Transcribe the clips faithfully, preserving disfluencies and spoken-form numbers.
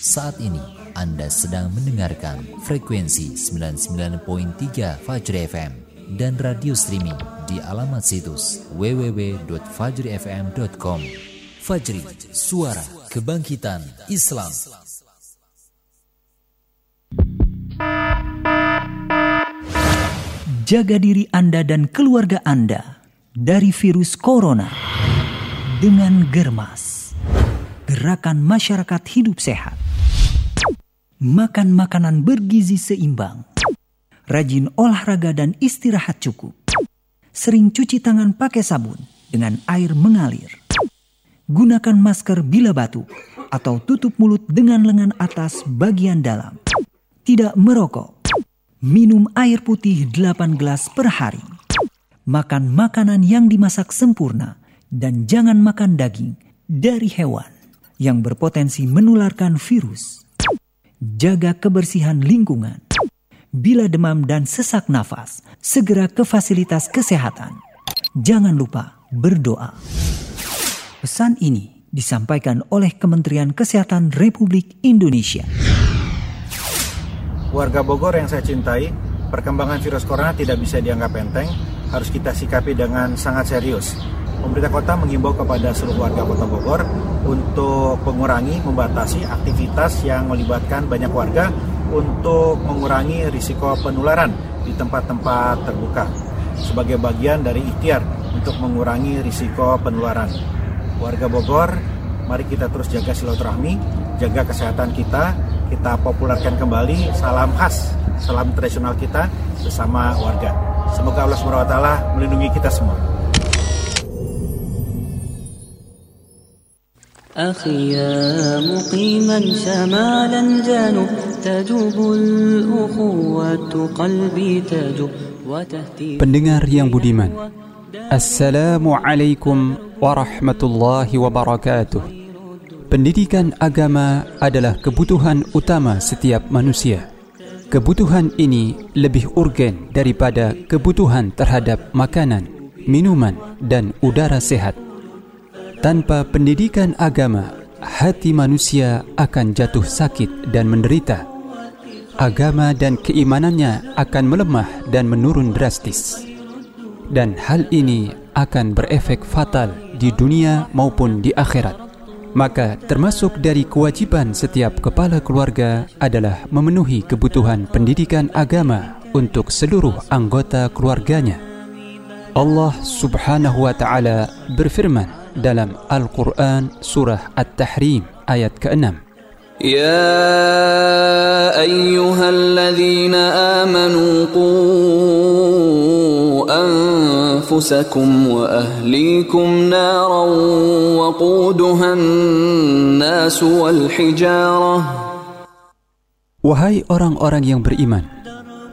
Saat ini Anda sedang mendengarkan frekuensi sembilan puluh sembilan titik tiga Fajri F M dan radio streaming di alamat situs w w w titik fajri f m titik com. Fajri, suara kebangkitan Islam. Jaga diri Anda dan keluarga Anda dari virus corona dengan germas. Gerakan masyarakat hidup sehat. Makan makanan bergizi seimbang. Rajin olahraga dan istirahat cukup. Sering cuci tangan pakai sabun dengan air mengalir. Gunakan masker bila batuk atau tutup mulut dengan lengan atas bagian dalam. Tidak merokok. Minum air putih delapan gelas per hari. Makan makanan yang dimasak sempurna dan jangan makan daging dari hewan yang berpotensi menularkan virus. Jaga kebersihan lingkungan. Bila demam dan sesak nafas, segera ke fasilitas kesehatan. Jangan lupa berdoa. Pesan ini disampaikan oleh Kementerian Kesehatan Republik Indonesia. Warga Bogor yang saya cintai, perkembangan virus corona tidak bisa dianggap enteng, harus kita sikapi dengan sangat serius. Pemerintah kota mengimbau kepada seluruh warga Kota Bogor untuk mengurangi, membatasi aktivitas yang melibatkan banyak warga untuk mengurangi risiko penularan di tempat-tempat terbuka sebagai bagian dari ikhtiar untuk mengurangi risiko penularan. Warga Bogor, mari kita terus jaga silaturahmi, jaga kesehatan kita, kita populerkan kembali salam khas, salam tradisional kita bersama warga. Semoga Allah subhanahu wa taala melindungi kita semua. أخي يا مقيما شمالا جنوب تجوب الأخوة قلبي تجوب وتهتي. Pendengar yang budiman, Assalamualaikum warahmatullahi wabarakatuh. Pendidikan agama adalah kebutuhan utama setiap manusia. Kebutuhan ini lebih urgen daripada kebutuhan terhadap makanan, minuman, dan udara sehat. Tanpa pendidikan agama, hati manusia akan jatuh sakit dan menderita. Agama dan keimanannya akan melemah dan menurun drastis. Dan hal ini akan berefek fatal di dunia maupun di akhirat. Maka termasuk dari kewajiban setiap kepala keluarga adalah memenuhi kebutuhan pendidikan agama untuk seluruh anggota keluarganya. Allah subhanahu wa ta'ala berfirman dalam Al-Quran surah At-Tahrim ayat keenam, Ya ayyuhalladzina amanu quu anfusakum wa ahlikum naran wa quduhan-nas wal hijarah. Wahai orang-orang yang beriman,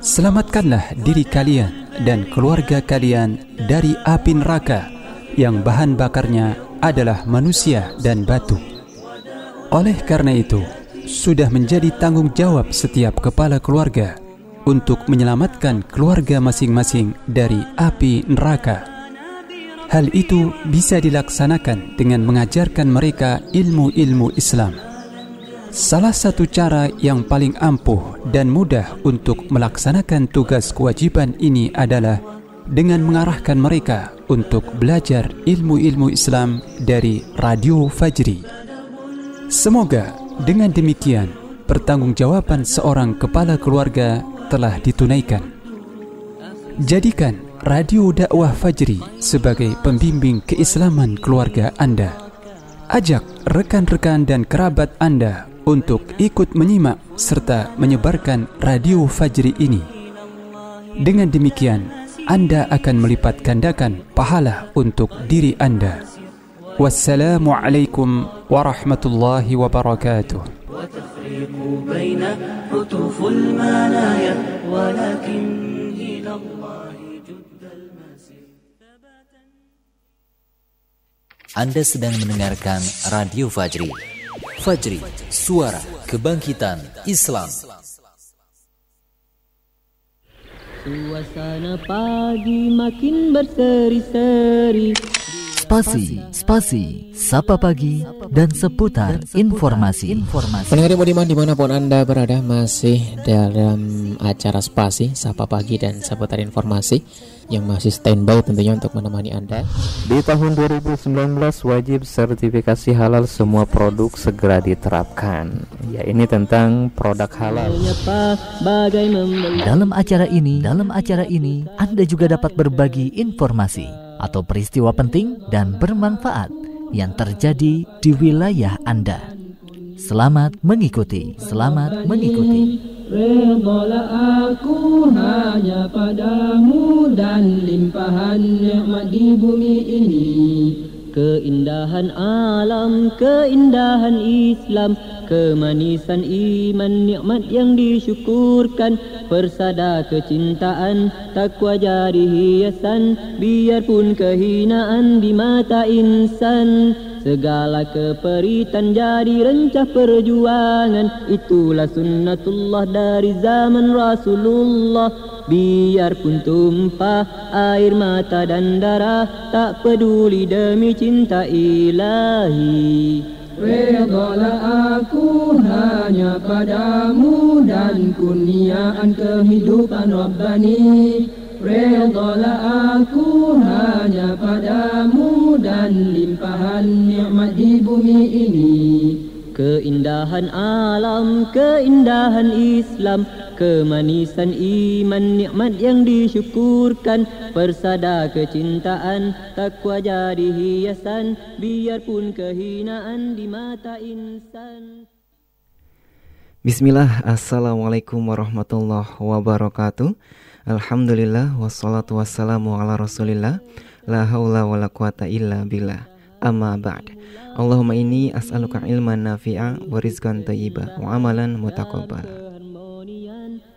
selamatkanlah diri kalian dan keluarga kalian dari api neraka yang bahan bakarnya adalah manusia dan batu. Oleh karena itu, sudah menjadi tanggung jawab setiap kepala keluarga untuk menyelamatkan keluarga masing-masing dari api neraka. Hal itu bisa dilaksanakan dengan mengajarkan mereka ilmu-ilmu Islam. Salah satu cara yang paling ampuh dan mudah untuk melaksanakan tugas kewajiban ini adalah dengan mengarahkan mereka untuk belajar ilmu-ilmu Islam dari Radio Fajri. Semoga dengan demikian pertanggungjawaban seorang kepala keluarga telah ditunaikan. Jadikan Radio Dakwah Fajri sebagai pembimbing keislaman keluarga Anda. Ajak rekan-rekan dan kerabat Anda untuk ikut menyimak serta menyebarkan Radio Fajri ini. Dengan demikian Anda akan melipat gandakan pahala untuk diri Anda. Wassalamualaikum warahmatullahi wabarakatuh. Anda sedang mendengarkan Radio Fajri. Fajri, suara kebangkitan Islam. Suasana pagi makin berseri-seri. Spasi, Spasi, Sapa Pagi, dan seputar informasi. Pendengar budiman dimanapun Anda berada, masih dalam acara Spasi, Sapa Pagi, dan seputar informasi yang masih standby tentunya untuk menemani Anda. Di tahun dua ribu sembilan belas wajib sertifikasi halal semua produk segera diterapkan. Ya, ini tentang produk halal. Dalam acara ini, dalam acara ini Anda juga dapat berbagi informasi atau peristiwa penting dan bermanfaat yang terjadi di wilayah Anda. Selamat mengikuti, selamat mengikuti. Redolah aku hanya padamu dan limpahan nikmat di bumi ini. Keindahan alam, keindahan Islam, kemanisan iman, nikmat yang disyukurkan, persada kecintaan, takwa jadi hiasan, biarpun kehinaan di mata insan, segala keperitan jadi rencah perjuangan. Itulah sunnatullah dari zaman Rasulullah. Biarpun tumpah air mata dan darah, tak peduli demi cinta ilahi. Redolah aku hanya padamu dan kurniaan kehidupan Rabbani. Redolah aku hanya padamu dan limpahan nikmat di bumi ini. Keindahan alam, keindahan Islam, kemanisan iman, nikmat yang disyukurkan, persada kecintaan, takwa jadi hiasan, biarpun kehinaan di mata insan. Bismillah, assalamualaikum warahmatullahi wabarakatuh. Alhamdulillah, wassalatu wassalamu ala rasulillah, la haula wa la quwata illa billah. Amma ba'd. Allahumma inni as'aluka ilman nafi'a wa rizqan thayyiba wa amalan mutaqabbala.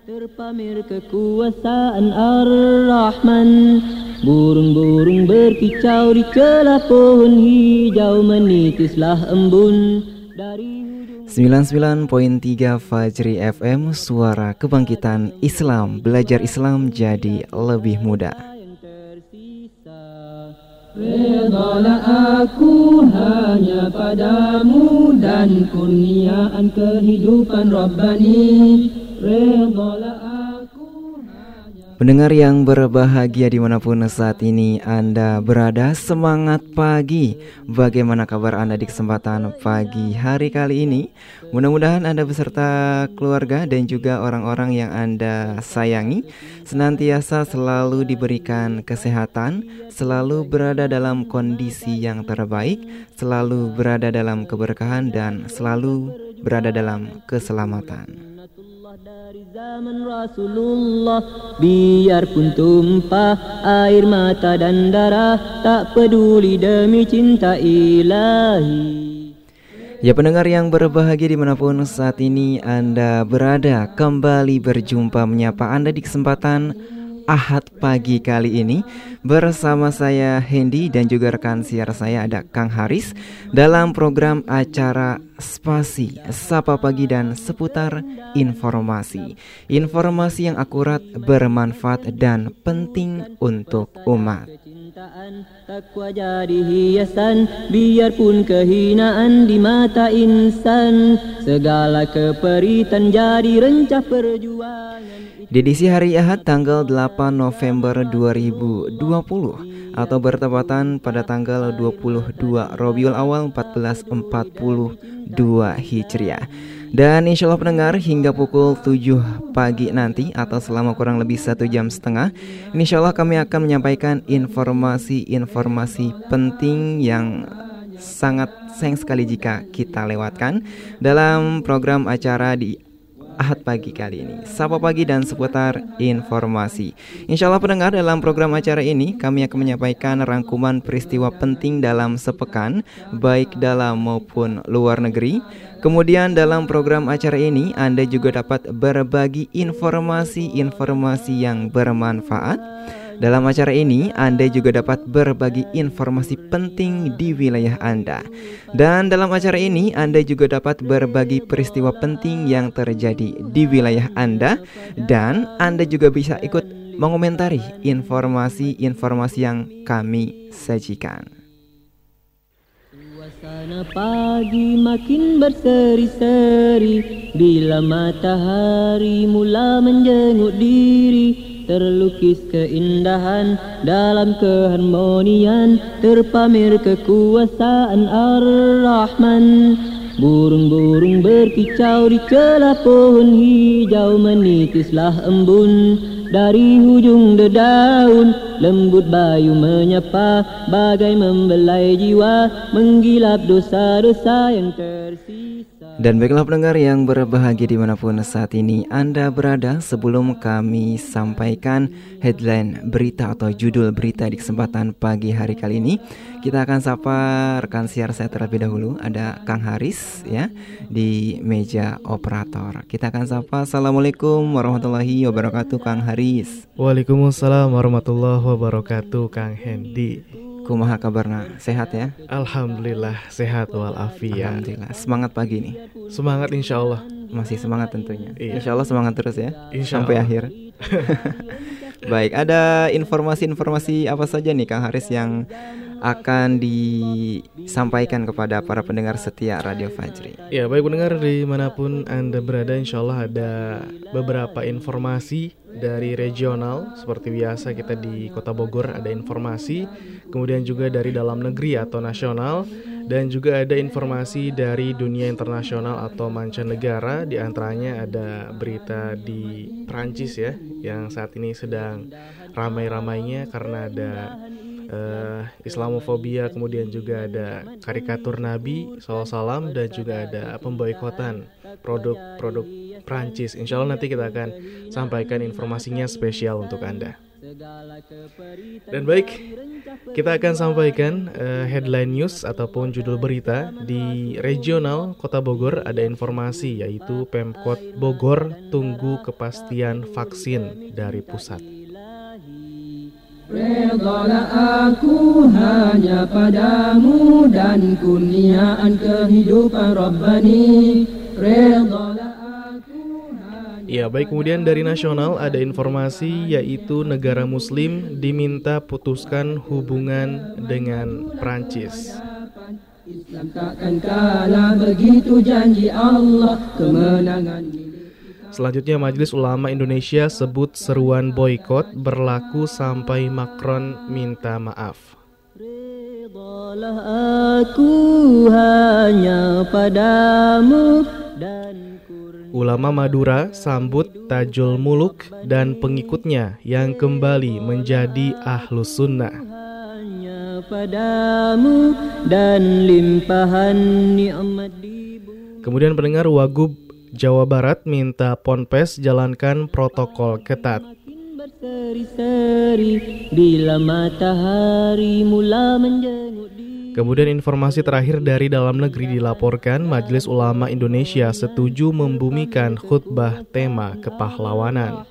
Terpamer kekuasaan Ar-Rahman. Burung-burung berkicau di celah pohon hijau, menitislah embun dari hujung. sembilan puluh sembilan koma tiga Fajri F M, suara kebangkitan Islam. Belajar Islam jadi lebih mudah. Redolah aku hanya padamu dan kurniaan kehidupan Rabbani. Redolah aku hanya... Pendengar yang berbahagia dimanapun saat ini Anda berada, semangat pagi. Bagaimana kabar Anda di kesempatan pagi hari kali ini? Mudah-mudahan Anda beserta keluarga dan juga orang-orang yang Anda sayangi senantiasa selalu diberikan kesehatan, selalu berada dalam kondisi yang terbaik, selalu berada dalam keberkahan, dan selalu berada dalam keselamatan. Dari zaman Rasulullah, biarpun tumpah air mata dan darah, tak peduli demi cinta ilahi. Ya, pendengar yang berbahagia dimanapun saat ini Anda berada, kembali berjumpa menyapa Anda di kesempatan Ahad pagi kali ini bersama saya Hendy dan juga rekan siar saya ada Kang Haris dalam program acara Spasi, Sapa Pagi dan seputar informasi. Informasi yang akurat, bermanfaat, dan penting untuk umat. Takwa jadi hiasan, biarpun kehinaan di mata insan, segala keperitan jadi rencah perjuangan. Di edisi hari Ahad tanggal delapan November dua ribu dua puluh atau bertepatan pada tanggal dua puluh dua Rabiul Awal seribu empat ratus empat puluh dua Hijriah. Dan insya Allah pendengar, hingga pukul tujuh pagi nanti atau selama kurang lebih satu jam setengah, insya Allah kami akan menyampaikan informasi-informasi penting yang sangat sayang sekali jika kita lewatkan dalam program acara di Ahad pagi kali ini, Sapa Pagi dan seputar informasi. Insya Allah pendengar, dalam program acara ini kami akan menyampaikan rangkuman peristiwa penting dalam sepekan, baik dalam maupun luar negeri. Kemudian dalam program acara ini Anda juga dapat berbagi informasi-informasi yang bermanfaat. Dalam acara ini, Anda juga dapat berbagi informasi penting di wilayah Anda. Dan dalam acara ini, Anda juga dapat berbagi peristiwa penting yang terjadi di wilayah Anda. Dan Anda juga bisa ikut mengomentari informasi-informasi yang kami sajikan. Karena pagi makin berseri-seri, bila matahari mula menjenguk diri, terlukis keindahan dalam keharmonian, terpamer kekuasaan Ar-Rahman. Burung-burung berkicau di celah pohon hijau, menitislah embun dari hujung dedaun. Lembut bayu menyapa, bagai membelai jiwa, menggilap dosa-dosa yang tersisa. Dan baiklah pendengar yang berbahagia dimanapun saat ini Anda berada, sebelum kami sampaikan headline berita atau judul berita di kesempatan pagi hari kali ini, kita akan sapa rekan siar saya terlebih dahulu. Ada Kang Haris ya di meja operator. Kita akan sapa. Assalamualaikum warahmatullahi wabarakatuh Kang Haris. Waalaikumsalam warahmatullahi wabarakatuh Kang Hendy. Kumaha kabarna? Sehat ya? Alhamdulillah sehat walafiat. Alhamdulillah. Semangat pagi nih. Semangat insya Allah. Masih semangat tentunya. Iya. Insya Allah semangat terus ya. Insya Sampai Allah. Akhir. Baik, ada informasi-informasi apa saja nih Kang Haris yang akan disampaikan kepada para pendengar setia Radio Fajri? Ya baik pendengar dimanapun Anda berada, insya Allah ada beberapa informasi dari regional. Seperti biasa kita di Kota Bogor ada informasi, kemudian juga dari dalam negeri atau nasional, dan juga ada informasi dari dunia internasional atau mancanegara. Di antaranya ada berita di Perancis ya, yang saat ini sedang ramai-ramainya karena ada Uh, Islamofobia, kemudian juga ada karikatur Nabi shallallahu alaihi wasallam, dan juga ada pemboikotan produk-produk Perancis. Insya Allah nanti kita akan sampaikan informasinya spesial untuk Anda. Dan baik, kita akan sampaikan uh, headline news ataupun judul berita di regional Kota Bogor. Ada informasi yaitu Pemkot Bogor tunggu kepastian vaksin dari pusat. Redalah aku hanya padamu dan kurniaan kehidupan Rabbani. Redalah aku hanya. Ya baik, kemudian dari nasional ada informasi yaitu negara muslim diminta putuskan hubungan dengan Perancis. Islam takkan kalah, begitu janji Allah kemenangan. Selanjutnya Majelis Ulama Indonesia sebut seruan boikot berlaku sampai Macron minta maaf. Ulama Madura sambut Tajul Muluk dan pengikutnya yang kembali menjadi Ahlus Sunnah. Kemudian pendengar, Wagub Jawa Barat minta Ponpes jalankan protokol ketat. Kemudian informasi terakhir dari dalam negeri dilaporkan Majelis Ulama Indonesia setuju membumikan khutbah tema kepahlawanan.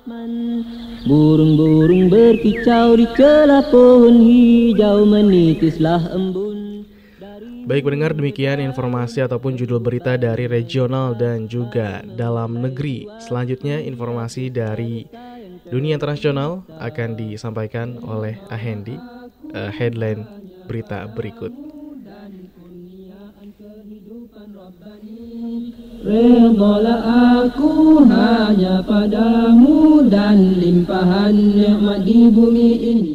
Burung-burung berkicau di celah pohon hijau, menitislah embun. Baik pendengar, demikian informasi ataupun judul berita dari regional dan juga dalam negeri. Selanjutnya informasi dari dunia internasional akan disampaikan oleh Hendy. Uh, headline berita berikut. Redalah aku hanya padamu dan limpahan nikmat di bumi ini.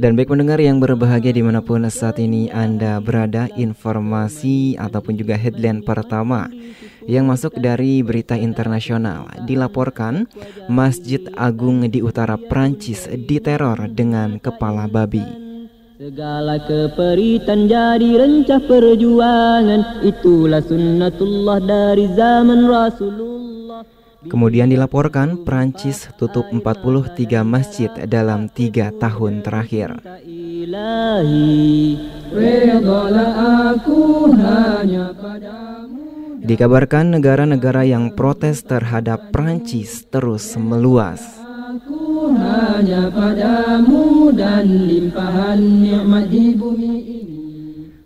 Dan baik pendengar yang berbahagia dimanapun saat ini Anda berada, informasi ataupun juga headline pertama yang masuk dari berita internasional dilaporkan Masjid Agung di utara Prancis diteror dengan kepala babi. Segala keperitan jadi rencah perjuangan, itulah sunnatullah dari zaman Rasulullah. Kemudian dilaporkan Perancis tutup empat puluh tiga masjid dalam tiga tahun terakhir. Dikabarkan negara-negara yang protes terhadap Perancis terus meluas.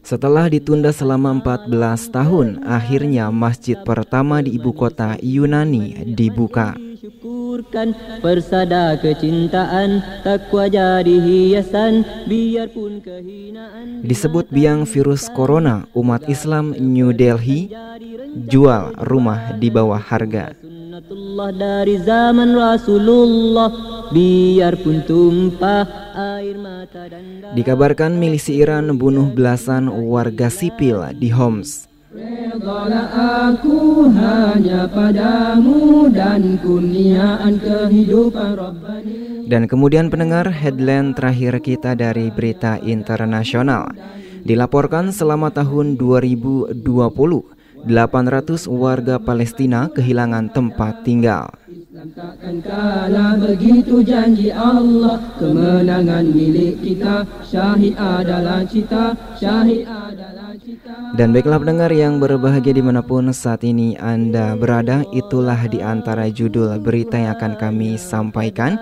Setelah ditunda selama empat belas tahun, akhirnya masjid pertama di ibu kota Yunani dibuka. Persada kecintaan, takwa jadi hiasan, biarpun kehinaan. Disebut biang virus corona, umat Islam New Delhi jual rumah di bawah harga. Sunnatullah dari zaman Rasulullah, biarpun tumpah. Dikabarkan milisi Iran membunuh belasan warga sipil di Homs. Dan kemudian pendengar, headline terakhir kita dari berita internasional. Dilaporkan selama tahun dua ribu dua puluh, delapan ratus warga Palestina kehilangan tempat tinggal. Takkan kalah begitu janji Allah, kemenangan milik kita, syahid adalah cita, syahid adalah cita. Dan baiklah pendengar yang berbahagia dimanapun saat ini Anda berada, itulah diantara judul berita yang akan kami sampaikan.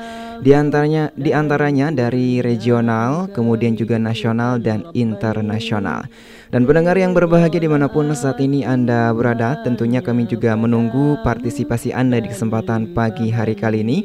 Di antaranya, di antaranya dari regional, kemudian juga nasional dan internasional. Dan pendengar yang berbahagia dimanapun saat ini Anda berada, tentunya kami juga menunggu partisipasi Anda di kesempatan pagi hari kali ini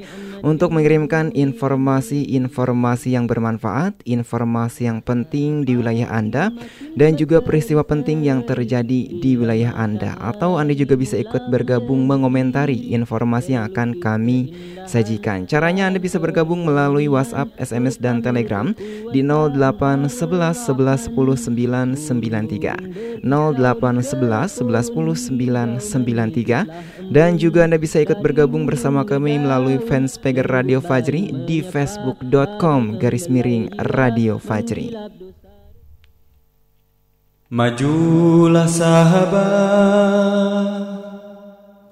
untuk mengirimkan informasi-informasi yang bermanfaat, informasi yang penting di wilayah Anda, dan juga peristiwa penting yang terjadi di wilayah Anda. Atau Anda juga bisa ikut bergabung mengomentari informasi yang akan kami sajikan. Caranya Anda bisa bergabung melalui WhatsApp, S M S, dan Telegram di nol delapan satu satu satu satu satu nol sembilan sembilan nol delapan satu satu satu satu nol sembilan sembilan tiga. Dan juga Anda bisa ikut bergabung bersama kami melalui fanspage Radio Fajri di facebook.com garis miring Radio Fajri. Majulah sahabat,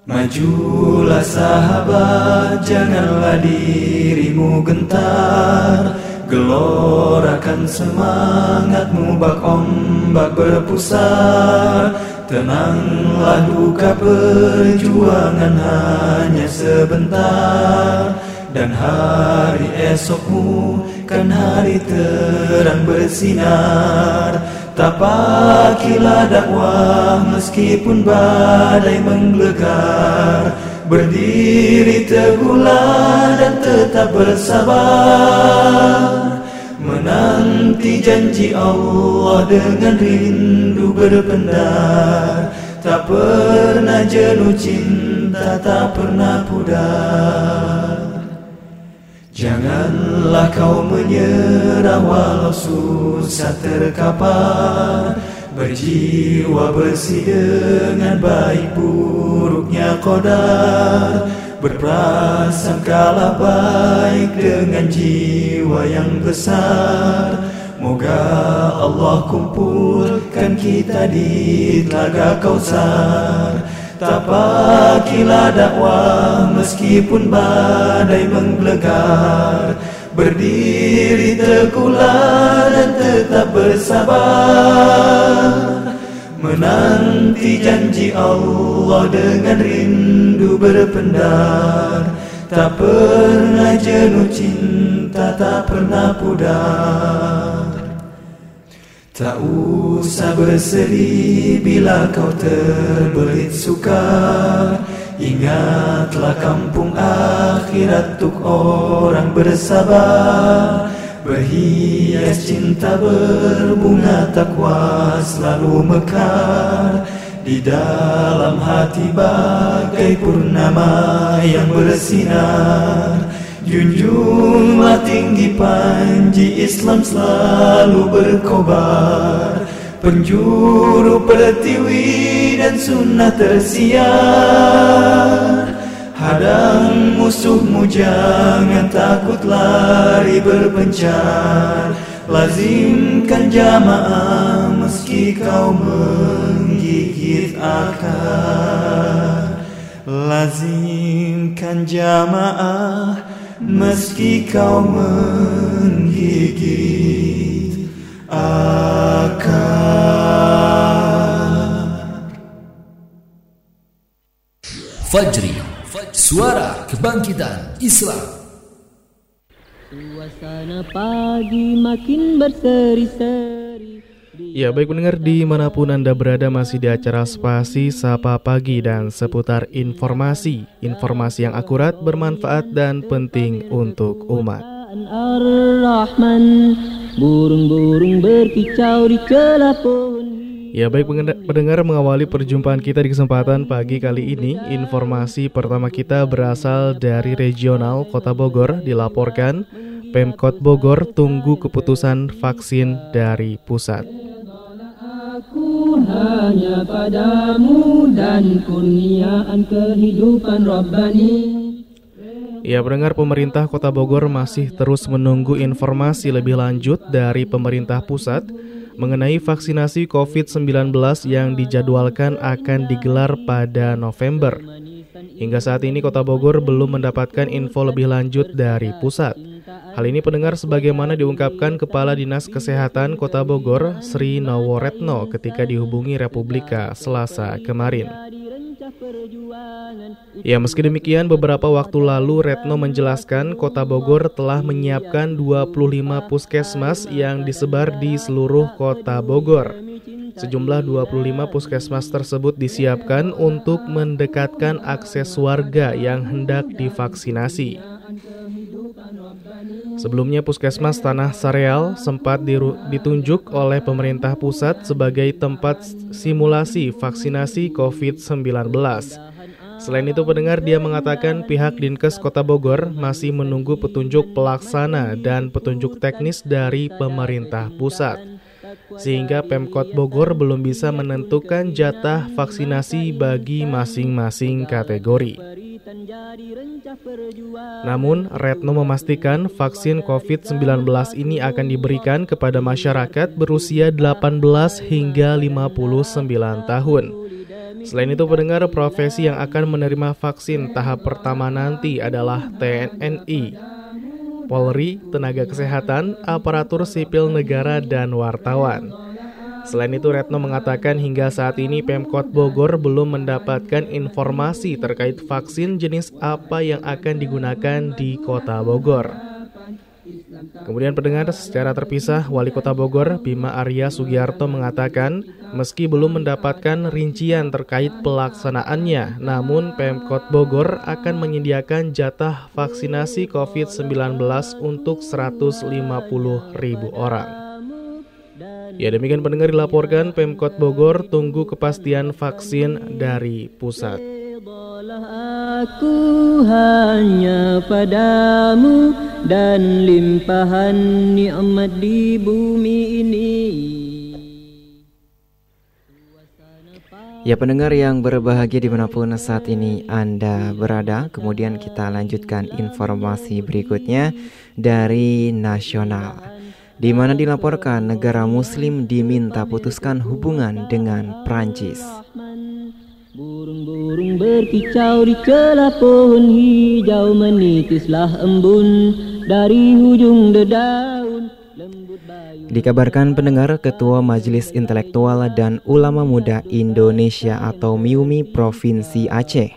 majulah sahabat, janganlah dirimu gentar. Gelorakan semangatmu, bak ombak berpusar. Tenanglah duka perjuangan hanya sebentar. Dan hari esokmu kan hari terang bersinar. Tapakilah dakwah meskipun badai menggelegar. Berdiri teguhlah dan tetap bersabar, menanti janji Allah dengan rindu berpendar. Tak pernah jenuh cinta, tak pernah pudar. Janganlah kau menyerah walau susah terkapar. Berjiwa bersih dengan baik buruknya qadar. Berprasangkalah baik dengan jiwa yang besar. Moga Allah kumpulkan kita di telaga Kausar. Tapakilah dakwah meskipun badai menggelegar. Berdiri teguhlah dan tetap bersabar, menanti janji Allah dengan rindu berpendar. Tak pernah jenuh cinta, tak pernah pudar. Tak usah bersedih bila kau terbelit sukar. Ingatlah kampung akhirat tuk orang bersabar. Berhias cinta berbunga takwa selalu mekar. Di dalam hati bagai purnama yang bersinar. Junjunglah tinggi panji Islam selalu berkobar. Penjuru pertiwi dan sunnah tersiar. Hadang musuhmu jangan takut lari berpencar. Lazimkan jamaah meski kau menggigit akar. Lazimkan jamaah meski kau menggigit akar. Fajri, suara kebangkitan Islam. Suasana pagi makin berseri-seri. Ya, baik pendengar dimanapun Anda berada, masih di acara Spasi Sapa Pagi dan seputar informasi. Informasi yang akurat, bermanfaat, dan penting untuk umat. Burung-burung berkicau di celah pohon. Ya, baik pendengar, mengawali perjumpaan kita di kesempatan pagi kali ini, informasi pertama kita berasal dari regional Kota Bogor. Dilaporkan Pemkot Bogor tunggu keputusan vaksin dari pusat. Aku hanya padamu dan kurniaan kehidupan Rabbani. Ya, pendengar, pemerintah Kota Bogor masih terus menunggu informasi lebih lanjut dari pemerintah pusat mengenai vaksinasi covid sembilan belas yang dijadwalkan akan digelar pada November. Hingga saat ini Kota Bogor belum mendapatkan info lebih lanjut dari pusat. Hal ini pendengar sebagaimana diungkapkan Kepala Dinas Kesehatan Kota Bogor, Sri Naworetno, ketika dihubungi Republika Selasa kemarin. Ya, meski demikian, beberapa waktu lalu Retno menjelaskan Kota Bogor telah menyiapkan dua puluh lima puskesmas yang disebar di seluruh Kota Bogor. Sejumlah dua puluh lima puskesmas tersebut disiapkan untuk mendekatkan akses warga yang hendak divaksinasi. Sebelumnya Puskesmas Tanah Sareal sempat diru- ditunjuk oleh pemerintah pusat sebagai tempat simulasi vaksinasi covid sembilan belas. Selain itu pendengar, dia mengatakan pihak Dinkes Kota Bogor masih menunggu petunjuk pelaksana dan petunjuk teknis dari pemerintah pusat, sehingga Pemkot Bogor belum bisa menentukan jatah vaksinasi bagi masing-masing kategori. Namun, Retno memastikan vaksin covid sembilan belas ini akan diberikan kepada masyarakat berusia delapan belas hingga lima puluh sembilan tahun. Selain itu, pendengar, profesi yang akan menerima vaksin tahap pertama nanti adalah T N I, Polri, tenaga kesehatan, aparatur sipil negara, dan wartawan. Selain itu, Retno mengatakan hingga saat ini Pemkot Bogor belum mendapatkan informasi terkait vaksin jenis apa yang akan digunakan di Kota Bogor. Kemudian pendengar, secara terpisah, Wali Kota Bogor, Bima Arya Sugiyarto, mengatakan meski belum mendapatkan rincian terkait pelaksanaannya, namun Pemkot Bogor akan menyediakan jatah vaksinasi covid sembilan belas untuk seratus lima puluh ribu orang. Ya, demikian pendengar dilaporkan Pemkot Bogor tunggu kepastian vaksin dari pusat. Aku hanya padamu dan limpahan nikmat di bumi ini. Ya, pendengar yang berbahagia dimanapun saat ini Anda berada. Kemudian kita lanjutkan informasi berikutnya dari nasional, di mana dilaporkan negara Muslim diminta putuskan hubungan dengan Perancis. Burung-burung berkicau di celah pohon hijau, menitislah embun dari ujung daun. Dikabarkan pendengar, Ketua Majelis Intelektual dan Ulama Muda Indonesia atau MIUMI Provinsi Aceh,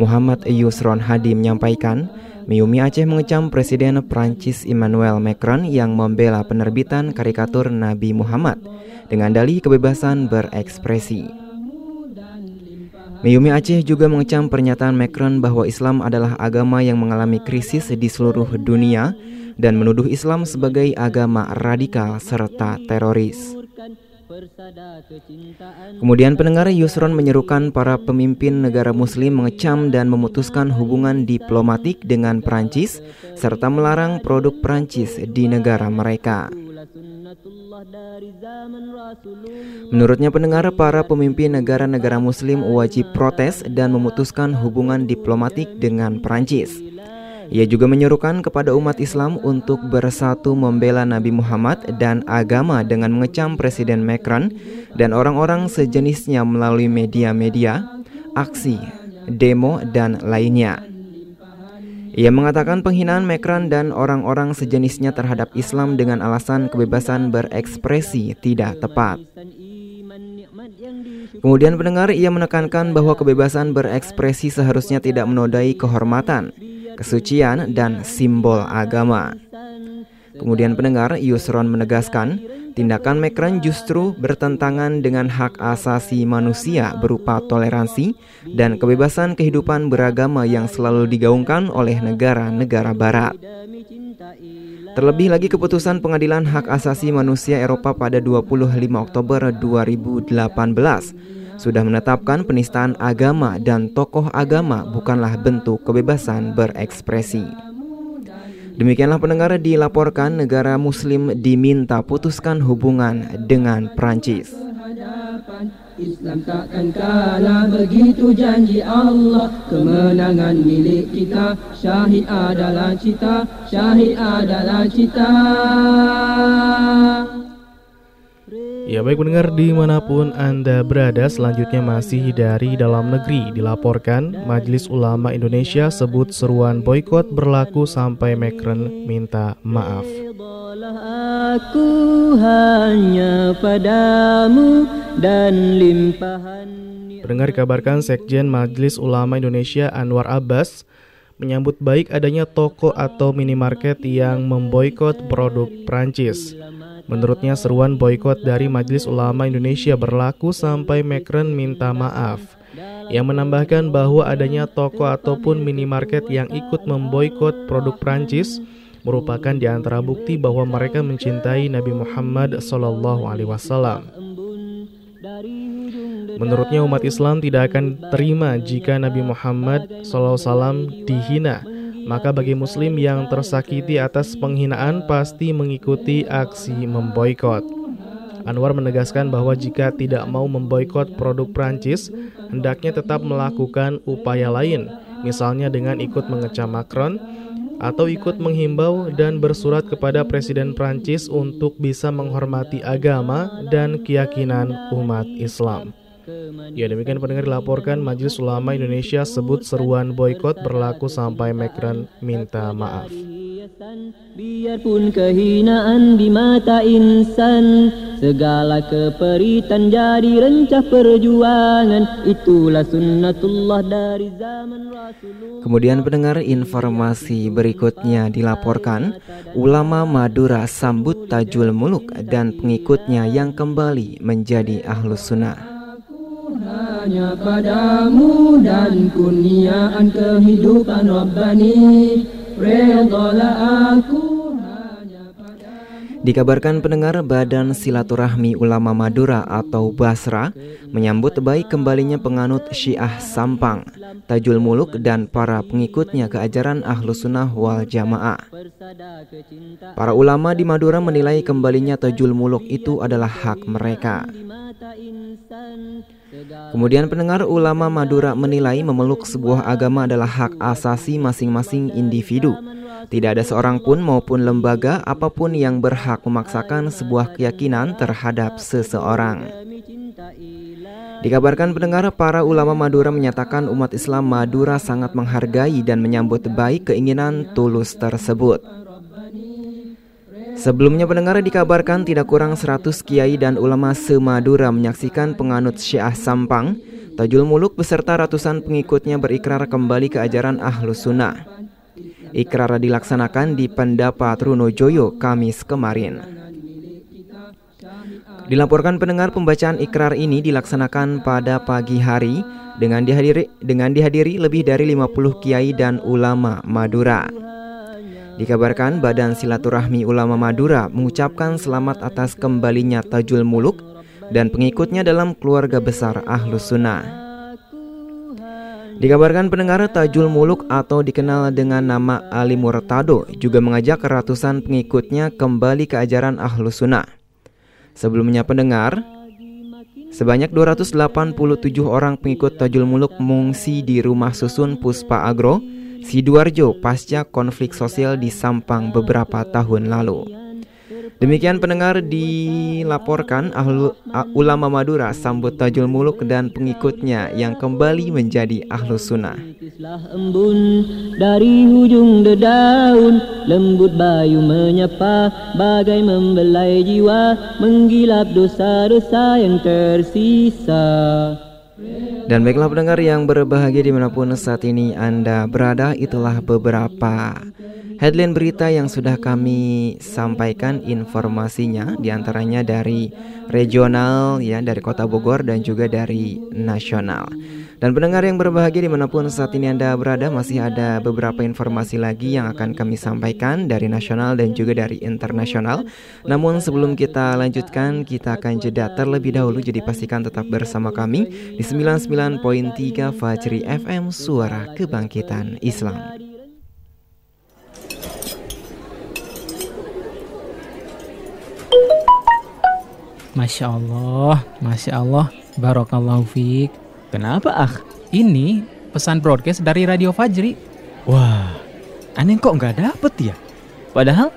Muhammad Yusron Hadi, menyampaikan MIUMI Aceh mengecam Presiden Perancis Emmanuel Macron yang membela penerbitan karikatur Nabi Muhammad dengan dalih kebebasan berekspresi. MIUMI Aceh juga mengecam pernyataan Macron bahwa Islam adalah agama yang mengalami krisis di seluruh dunia dan menuduh Islam sebagai agama radikal serta teroris. Kemudian pendengar, Yusron menyerukan para pemimpin negara Muslim mengecam dan memutuskan hubungan diplomatik dengan Perancis serta melarang produk Perancis di negara mereka. Menurutnya pendengar, para pemimpin negara-negara Muslim wajib protes dan memutuskan hubungan diplomatik dengan Perancis. Ia juga menyerukan kepada umat Islam untuk bersatu membela Nabi Muhammad dan agama dengan mengecam Presiden Macron dan orang-orang sejenisnya melalui media-media, aksi, demo, dan lainnya. Ia mengatakan penghinaan Macron dan orang-orang sejenisnya terhadap Islam dengan alasan kebebasan berekspresi tidak tepat. Kemudian pendengar, ia menekankan bahwa kebebasan berekspresi seharusnya tidak menodai kehormatan, kesucian, dan simbol agama. Kemudian pendengar, Yusron menegaskan Tindakan Macron justru bertentangan dengan hak asasi manusia berupa toleransi dan kebebasan kehidupan beragama yang selalu digaungkan oleh negara-negara barat. Terlebih lagi, keputusan Pengadilan Hak Asasi Manusia Eropa pada dua puluh lima Oktober dua ribu delapan belas sudah menetapkan penistaan agama dan tokoh agama bukanlah bentuk kebebasan berekspresi. Demikianlah pendengar, dilaporkan negara muslim diminta putuskan hubungan dengan Perancis. Islam takkan kalah, begitu janji Allah. Kemenangan milik kita, syahid adalah cita, syahid adalah cita. Ya baik pendengar, dimanapun Anda berada, selanjutnya masih dari dalam negeri. Dilaporkan Majelis Ulama Indonesia sebut seruan boikot berlaku sampai Macron minta maaf. Aku hanya padamu dan limpahan. Pendengar, dikabarkan Sekjen Majelis Ulama Indonesia Anwar Abbas menyambut baik adanya toko atau minimarket yang memboikot produk Perancis. Menurutnya, seruan boikot dari Majelis Ulama Indonesia berlaku sampai Macron minta maaf. Ia menambahkan bahwa adanya toko ataupun minimarket yang ikut memboikot produk Perancis merupakan di antara bukti bahwa mereka mencintai Nabi Muhammad shallallahu alaihi wasallam. Menurutnya, umat Islam tidak akan terima jika Nabi Muhammad shallallahu alaihi wasallam dihina. Maka bagi muslim yang tersakiti atas penghinaan pasti mengikuti aksi memboikot. Anwar menegaskan bahwa jika tidak mau memboikot produk Perancis, hendaknya tetap melakukan upaya lain, misalnya dengan ikut mengecam Macron, atau ikut menghimbau dan bersurat kepada Presiden Perancis untuk bisa menghormati agama dan keyakinan umat Islam. Ya demikian pendengar, dilaporkan Majelis Ulama Indonesia sebut seruan boikot berlaku sampai Macron minta maaf. Biarpun kehinaan di mata insan, segala keperitan jadi rencah perjuangan, itulah sunnatullah dari zaman Rasulullah. Kemudian pendengar, informasi berikutnya dilaporkan ulama Madura sambut Tajul Muluk dan pengikutnya yang kembali menjadi Ahlus Sunnah. Hanya padamu dan kurniaan kehidupan Rabbani, redolah aku hanya padamu. Dikabarkan pendengar, Badan Silaturahmi Ulama Madura atau Basra menyambut baik kembalinya penganut Syiah Sampang, Tajul Muluk dan para pengikutnya ke ajaran Ahlus Sunnah wal Jamaah. Para ulama di Madura menilai kembalinya Tajul Muluk itu adalah hak mereka. Kemudian pendengar, ulama Madura menilai memeluk sebuah agama adalah hak asasi masing-masing individu. Tidak ada seorang pun maupun lembaga apapun yang berhak memaksakan sebuah keyakinan terhadap seseorang. Dikabarkan pendengar, para ulama Madura menyatakan umat Islam Madura sangat menghargai dan menyambut baik keinginan tulus tersebut. Sebelumnya pendengar, dikabarkan tidak kurang seratus kiai dan ulama se-Madura menyaksikan penganut Syiah Sampang, Tajul Muluk beserta ratusan pengikutnya berikrar kembali ke ajaran Ahlus Sunnah. Ikrar dilaksanakan di Pendapat Trunojoyo Kamis kemarin. Dilaporkan pendengar, pembacaan ikrar ini dilaksanakan pada pagi hari dengan dihadiri dengan dihadiri lebih dari lima puluh kiai dan ulama Madura. Dikabarkan Badan Silaturahmi Ulama Madura mengucapkan selamat atas kembalinya Tajul Muluk dan pengikutnya dalam keluarga besar Ahlus Sunnah. Dikabarkan pendengar, Tajul Muluk atau dikenal dengan nama Ali Murtado juga mengajak ratusan pengikutnya kembali ke ajaran Ahlus Sunnah. Sebelumnya pendengar, sebanyak dua ratus delapan puluh tujuh orang pengikut Tajul Muluk mengungsi di rumah susun Puspa Agro, Sidoarjo pasca konflik sosial di Sampang beberapa tahun lalu. Demikian pendengar, dilaporkan ahlu, ah, ulama Madura sambut Tajul Muluk dan pengikutnya yang kembali menjadi Ahlus Sunnah. Embun dari hujung dedaun, lembut bayu menyapa, bagai membelai jiwa, menggilap dosa-dosa yang tersisa. Dan baiklah pendengar yang berbahagia dimanapun saat ini Anda berada, itulah beberapa Headline berita yang sudah kami sampaikan informasinya diantaranya dari regional, ya, dari Kota Bogor dan juga dari nasional. Dan pendengar yang berbahagia dimanapun saat ini Anda berada, masih ada beberapa informasi lagi yang akan kami sampaikan dari nasional dan juga dari internasional. Namun sebelum kita lanjutkan, kita akan jeda terlebih dahulu. Jadi pastikan tetap bersama kami di sembilan puluh sembilan titik tiga Fajri F M, Suara Kebangkitan Islam. Masya Allah, Masya Allah, Barakallahu Fik. Kenapa ah? Ini pesan broadcast dari Radio Fajri. Wah, aneh kok nggak dapet ya? Padahal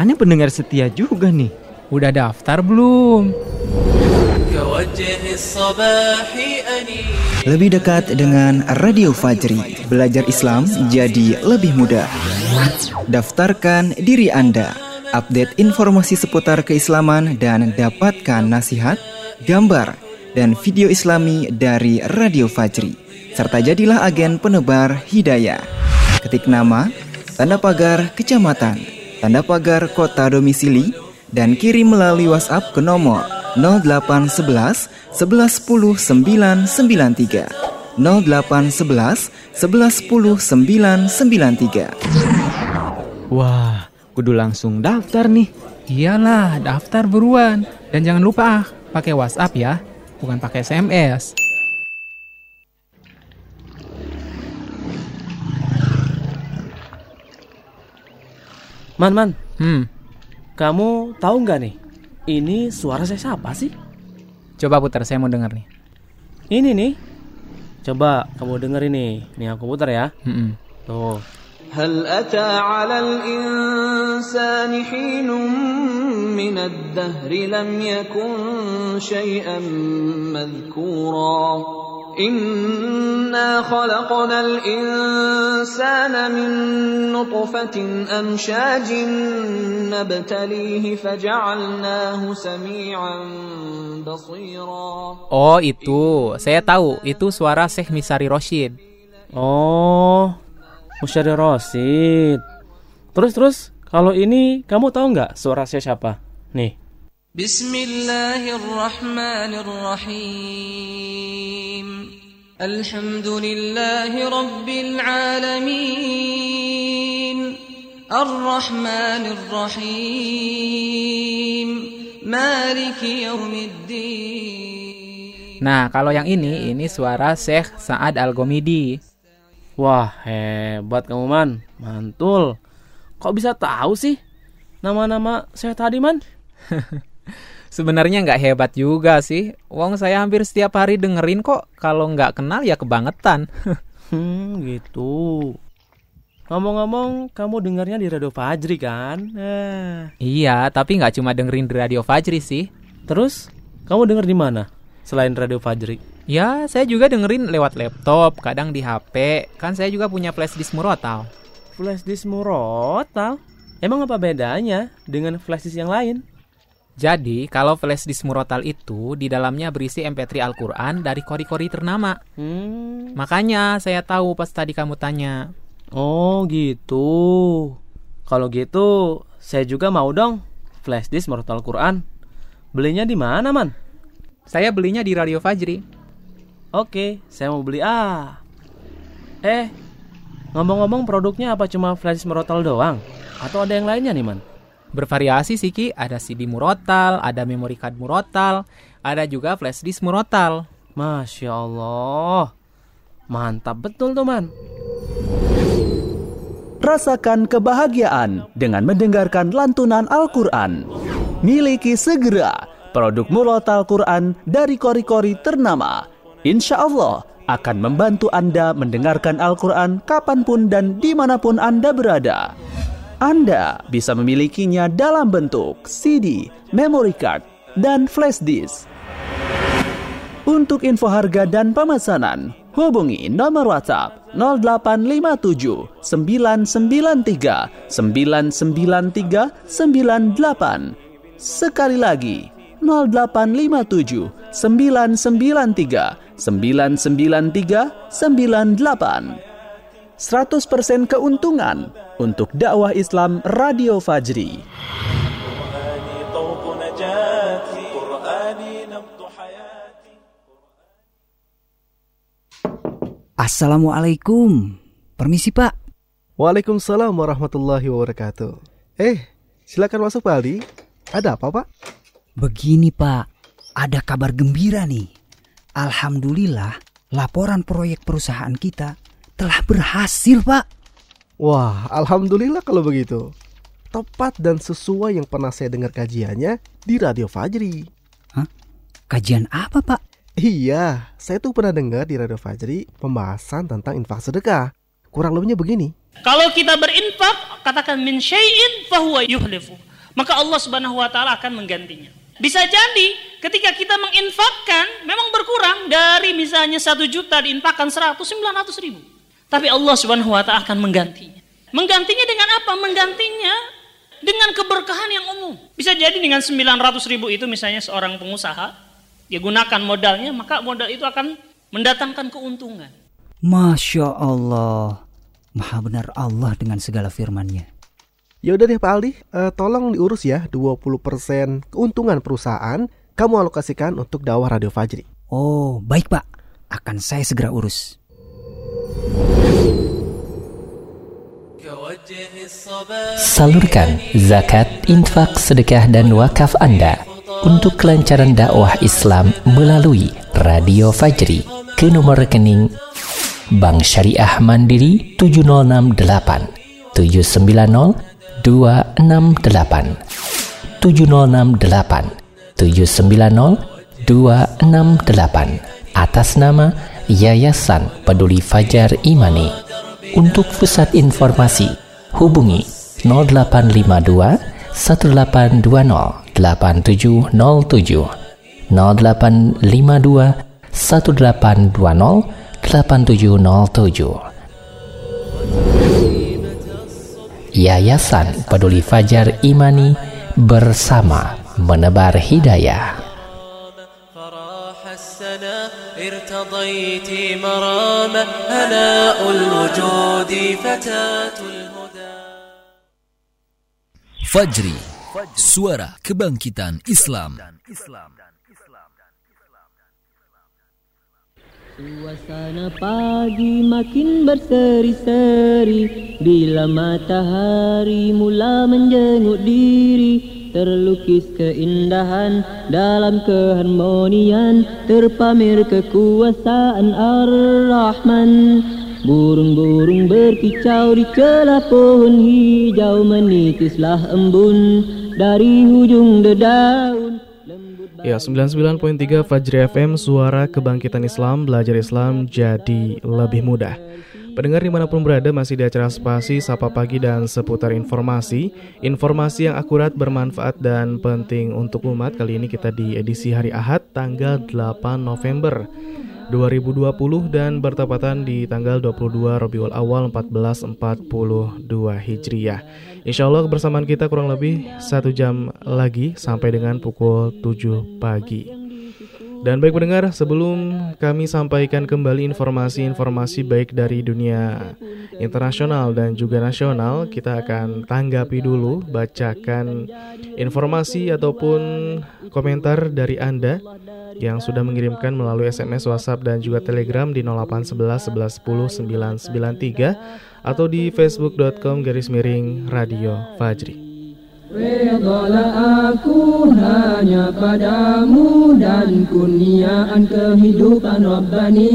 aneh pendengar setia juga nih. Udah daftar belum? Lebih dekat dengan Radio Fajri, belajar Islam jadi lebih mudah. Daftarkan diri Anda. Update informasi seputar keislaman dan dapatkan nasihat, gambar, dan video islami dari Radio Fajri. Serta jadilah agen penebar hidayah. Ketik nama, tanda pagar kecamatan, tanda pagar kota domisili, dan kirim melalui WhatsApp ke nomor nol delapan satu satu, satu satu nol sembilan sembilan tiga nol delapan satu satu, satu satu nol sembilan sembilan tiga. Wah, kudu langsung daftar nih. Iyalah, daftar buruan. Dan jangan lupa ah, pakai WhatsApp ya, bukan pakai S M S. Man, man. Hmm. Kamu tahu nggak nih, ini suara saya siapa sih? Coba putar, saya mau dengar nih. Ini nih. Coba kamu denger ini. Nih aku putar ya. Mm-mm. Tuh. هل أتى على الإنسان حين من الدهر لم يكن شيئا مذكورا إنا خلقنا الإنسان من نطفة أمشاج نبتليه فجعلناه سميعا بصيرا. Oh itu, saya tahu, itu suara Syekh Misari Roshid. Oh, Musyari Rosid. Terus-terus, kalau ini kamu tahu nggak suara saya siapa? Nih. Bismillahirrahmanirrahim. Alhamdulillahirrabbilalamin. Ar-Rahmanirrahim. Maliki yaumiddin. Nah, kalau yang ini, ini suara Syekh Sa'ad Al-Gomidi. Wah, hebat kamu, Man. Mantul. Kok bisa tahu sih nama-nama saya tadi, Man? Sebenarnya nggak hebat juga sih. Wong saya hampir setiap hari dengerin kok. Kalau nggak kenal ya kebangetan. Hmm, gitu. Ngomong-ngomong, kamu dengarnya di Radio Fajri kan? Eh. Iya, tapi nggak cuma dengerin di Radio Fajri sih. Terus, kamu denger di mana selain Radio Fajri? Ya, saya juga dengerin lewat laptop, kadang di H P. Kan saya juga punya flashdisk Murotal. Flashdisk Murotal? Emang apa bedanya dengan flashdisk yang lain? Jadi, kalau flashdisk Murotal itu di dalamnya berisi M P tiga Al-Quran dari kori-kori ternama. Hmm. Makanya saya tahu pas tadi kamu tanya. Oh, gitu. Kalau gitu, saya juga mau dong flashdisk Murotal Al-Quran. Belinya di mana, Man? Saya belinya di Radio Fajri. Oke, saya mau beli ah. Eh, ngomong-ngomong produknya apa cuma flash Murotal doang? Atau ada yang lainnya nih, Man? Bervariasi sih, Ki. Ada C D Murotal, ada memory card Murotal, ada juga flash disk Murotal. Masya Allah, mantap betul tuh, Man. Rasakan kebahagiaan dengan mendengarkan lantunan Al-Quran. Miliki segera produk Murotal Quran dari kori-kori ternama. Insya Allah akan membantu Anda mendengarkan Al-Quran kapanpun dan dimanapun Anda berada. Anda bisa memilikinya dalam bentuk C D, memory card, dan flash disk. Untuk info harga dan pemesanan, hubungi nomor WhatsApp nol delapan lima tujuh sembilan sembilan tiga sembilan sembilan tiga sembilan delapan. Sekali lagi, nol delapan lima tujuh sembilan sembilan tiga sembilan sembilan tiga sembilan delapan. seratus persen keuntungan untuk dakwah Islam Radio Fajri. Assalamualaikum. Permisi, Pak. Waalaikumsalam warahmatullahi wabarakatuh. Eh, silakan masuk, Pak Ali. Ada apa, Pak? Begini, Pak. Ada kabar gembira nih. Alhamdulillah, laporan proyek perusahaan kita telah berhasil, Pak. Wah, alhamdulillah kalau begitu. Tepat dan sesuai yang pernah saya dengar kajiannya di Radio Fajri. Hah? Kajian apa, Pak? Iya, saya tuh pernah dengar di Radio Fajri pembahasan tentang infak sedekah. Kurang lebihnya begini. Kalau kita berinfak, katakan min syai'in fahuwa yuhlifu. Maka Allah Subhanahu wa taala akan menggantinya. Bisa jadi ketika kita menginfakkan memang berkurang, dari misalnya satu juta diinfakkan seratus, sembilan ratus ribu. Tapi Allah Subhanahu wa taala akan menggantinya. Menggantinya dengan apa? Menggantinya dengan keberkahan yang umum. Bisa jadi dengan sembilan ratus ribu itu misalnya seorang pengusaha, dia gunakan modalnya, maka modal itu akan mendatangkan keuntungan. Masya Allah. Maha benar Allah dengan segala firman-Nya. Ya udah deh Pak Ali, e, tolong diurus ya dua puluh persen keuntungan perusahaan kamu alokasikan untuk dakwah Radio Fajri. Oh, baik Pak. Akan saya segera urus. Salurkan zakat, infak, sedekah dan wakaf Anda untuk kelancaran dakwah Islam melalui Radio Fajri ke nomor rekening Bank Syariah Mandiri tujuh nol enam delapan tujuh sembilan nol dua enam delapan tujuh nol enam delapan tujuh sembilan nol dua enam delapan atas nama Yayasan Peduli Fajar Imani. Untuk pusat informasi hubungi nol delapan lima dua satu delapan dua nol delapan tujuh nol tujuh nol delapan lima dua satu delapan dua nol delapan tujuh nol tujuh. Yayasan Peduli Fajar Imani bersama menebar hidayah. Fajri, suara kebangkitan Islam. Suasana pagi makin berseri-seri, bila matahari mula menjenguk diri, terlukis keindahan dalam keharmonian, terpamer kekuasaan Ar-Rahman. Burung-burung berkicau di celah pohon hijau, menitislah embun dari hujung dedaun. Ya, sembilan puluh sembilan koma tiga Fajri F M, suara kebangkitan Islam, belajar Islam jadi lebih mudah. Pendengar dimanapun berada, masih di acara Spasi, Sapa Pagi dan seputar informasi. Informasi yang akurat, bermanfaat, dan penting untuk umat. Kali ini kita di edisi hari Ahad, tanggal delapan November dua ribu dua puluh dan bertepatan di tanggal dua puluh dua Rabiul Awal seribu empat ratus empat puluh dua Hijriah. Insyaallah kebersamaan kita kurang lebih satu jam lagi sampai dengan pukul tujuh pagi. Dan baik pendengar, sebelum kami sampaikan kembali informasi-informasi baik dari dunia internasional dan juga nasional, kita akan tanggapi dulu, bacakan informasi ataupun komentar dari Anda yang sudah mengirimkan melalui S M S, WhatsApp, dan juga Telegram di nol delapan satu satu satu satu nol sembilan sembilan tiga atau di facebook.com garis miring Radio Fajri. Redalah aku hanya padamu dan kurniaan kehidupan Rabbani.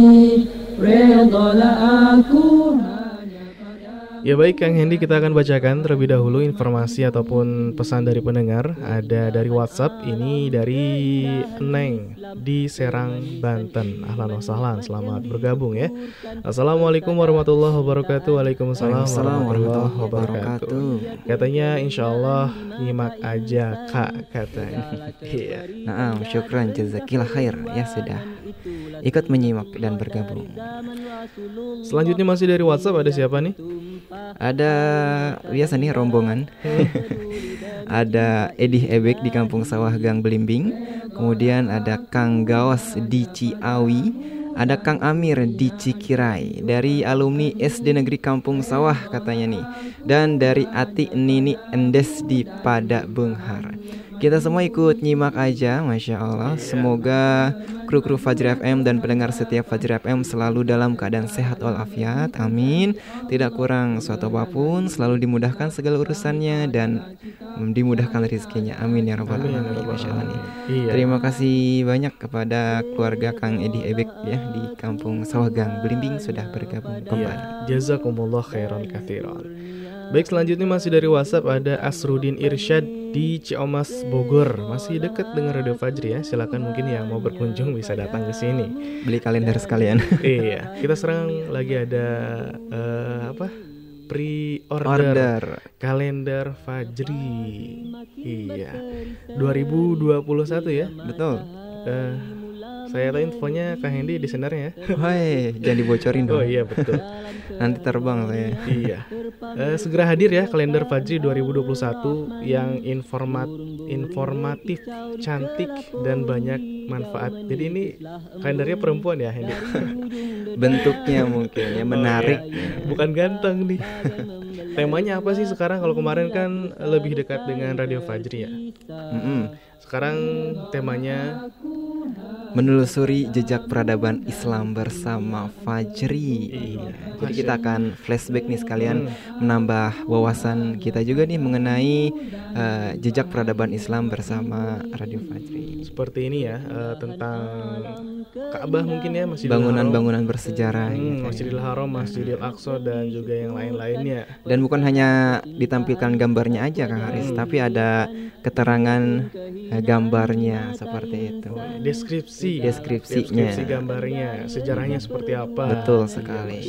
Redalah aku hanya padamu. Ya baik Kang Hendy, kita akan bacakan terlebih dahulu informasi ataupun pesan dari pendengar. Ada dari WhatsApp, ini dari Neng di Serang, Banten. Ahlan wa sahlan, selamat bergabung ya. Assalamualaikum warahmatullahi wabarakatuh. Waalaikumsalam warahmatullahi wabarakatuh. Katanya insyaallah nyimak aja Kak, katanya. Iya. Naam, syukran jazakillah khair ya sudah ikut menyimak dan bergabung. Selanjutnya masih dari WhatsApp, ada siapa nih? Ada biasa nih rombongan. Ada Edih Ebek di Kampung Sawah Gang Belimbing. Kemudian ada Kang Gawas di Ciawi. Ada Kang Amir di Cikirai, dari alumni S D Negeri Kampung Sawah katanya nih, dan dari Ati Nini Endes di Padak Benghar. Kita semua ikut nyimak aja, Masya Allah. Semoga kru-kru Fajri F M dan pendengar setiap Fajri F M selalu dalam keadaan sehat walafiat, amin. Tidak kurang suatu apapun, selalu dimudahkan segala urusannya dan dimudahkan rezekinya, amin ya rabbal alamin. Masya Allah nih. Terima kasih banyak kepada keluarga Kang Edi Ebek ya di Kampung Sawagang Belimbing sudah bergabung kembali. Jazakumullah khairan katsiran. Baik, selanjutnya masih dari WhatsApp ada Asrudin Irsyad di Ciamas Bogor, masih dekat dengan Radio Fajri ya. Silakan mungkin yang mau berkunjung bisa datang ke sini. Beli kalender sekalian. Iya, kita serang lagi ada uh, apa? Pre-order Order. kalender Fajri. Iya. dua ribu dua puluh satu ya. Betul. Uh, saya tahu infonya Kak Hendy di senarnya ya. Hai, jangan dibocorin dong. Oh iya betul. Nanti terbang saya. Iya. Uh, segera hadir ya kalender Fajri dua ribu dua puluh satu yang informat, informatif, cantik dan banyak manfaat. Jadi ini kalendernya perempuan ya, Hendy. Bentuknya mungkin ya menarik. Oh, iya. Bukan ganteng nih. Temanya apa sih sekarang? Kalau kemarin kan lebih dekat dengan Radio Fajri ya. Mm-hmm. Sekarang temanya menelusuri jejak peradaban Islam bersama Fajri. Iya. Jadi kita akan flashback nih sekalian, hmm. menambah wawasan kita juga nih mengenai uh, jejak peradaban Islam bersama Radio Fajri. Seperti ini ya, uh, tentang Ka'bah mungkin ya, Masjidil bangunan-bangunan Haram, bersejarah, hmm, Masjidil Haram, Masjidil Aqsa dan juga yang lain-lainnya. Dan bukan hanya ditampilkan gambarnya aja Kang Haris, hmm. tapi ada keterangan uh, gambarnya seperti itu. Deskripsi Deskripsinya. Deskripsi gambarnya, sejarahnya seperti apa. Betul sekali.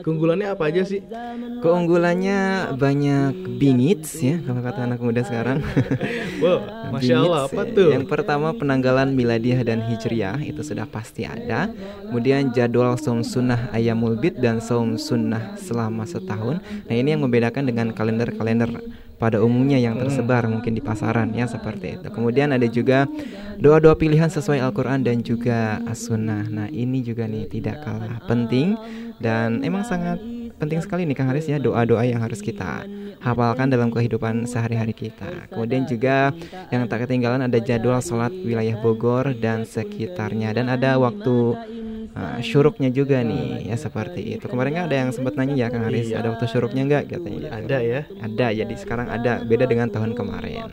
Keunggulannya apa aja sih? Keunggulannya banyak bingits ya, kalau kata anak muda sekarang. Wow, Masya Allah, apa tuh? Yang pertama penanggalan Miladiah dan Hijriah, itu sudah pasti ada. Kemudian jadwal Saum Sunnah Ayyamul Bid dan Saum Sunnah selama setahun. Nah ini yang membedakan dengan kalender-kalender pada umumnya yang tersebar hmm. mungkin di pasaran ya, seperti itu. Kemudian ada juga doa-doa pilihan sesuai Al-Quran dan juga As-Sunnah. Nah ini juga nih tidak kalah penting, dan emang sangat penting sekali nih Kang Haris ya, doa-doa yang harus kita hafalkan dalam kehidupan sehari-hari kita. Kemudian juga yang tak ketinggalan ada jadwal sholat wilayah Bogor dan sekitarnya, dan ada waktu uh, syuruknya juga nih ya, seperti itu. Kemarin kan ada yang sempat nanya ya Kang Haris, iya. ada waktu syuruknya enggak katanya? Ada ya. Ada, jadi sekarang ada, beda dengan tahun kemarin.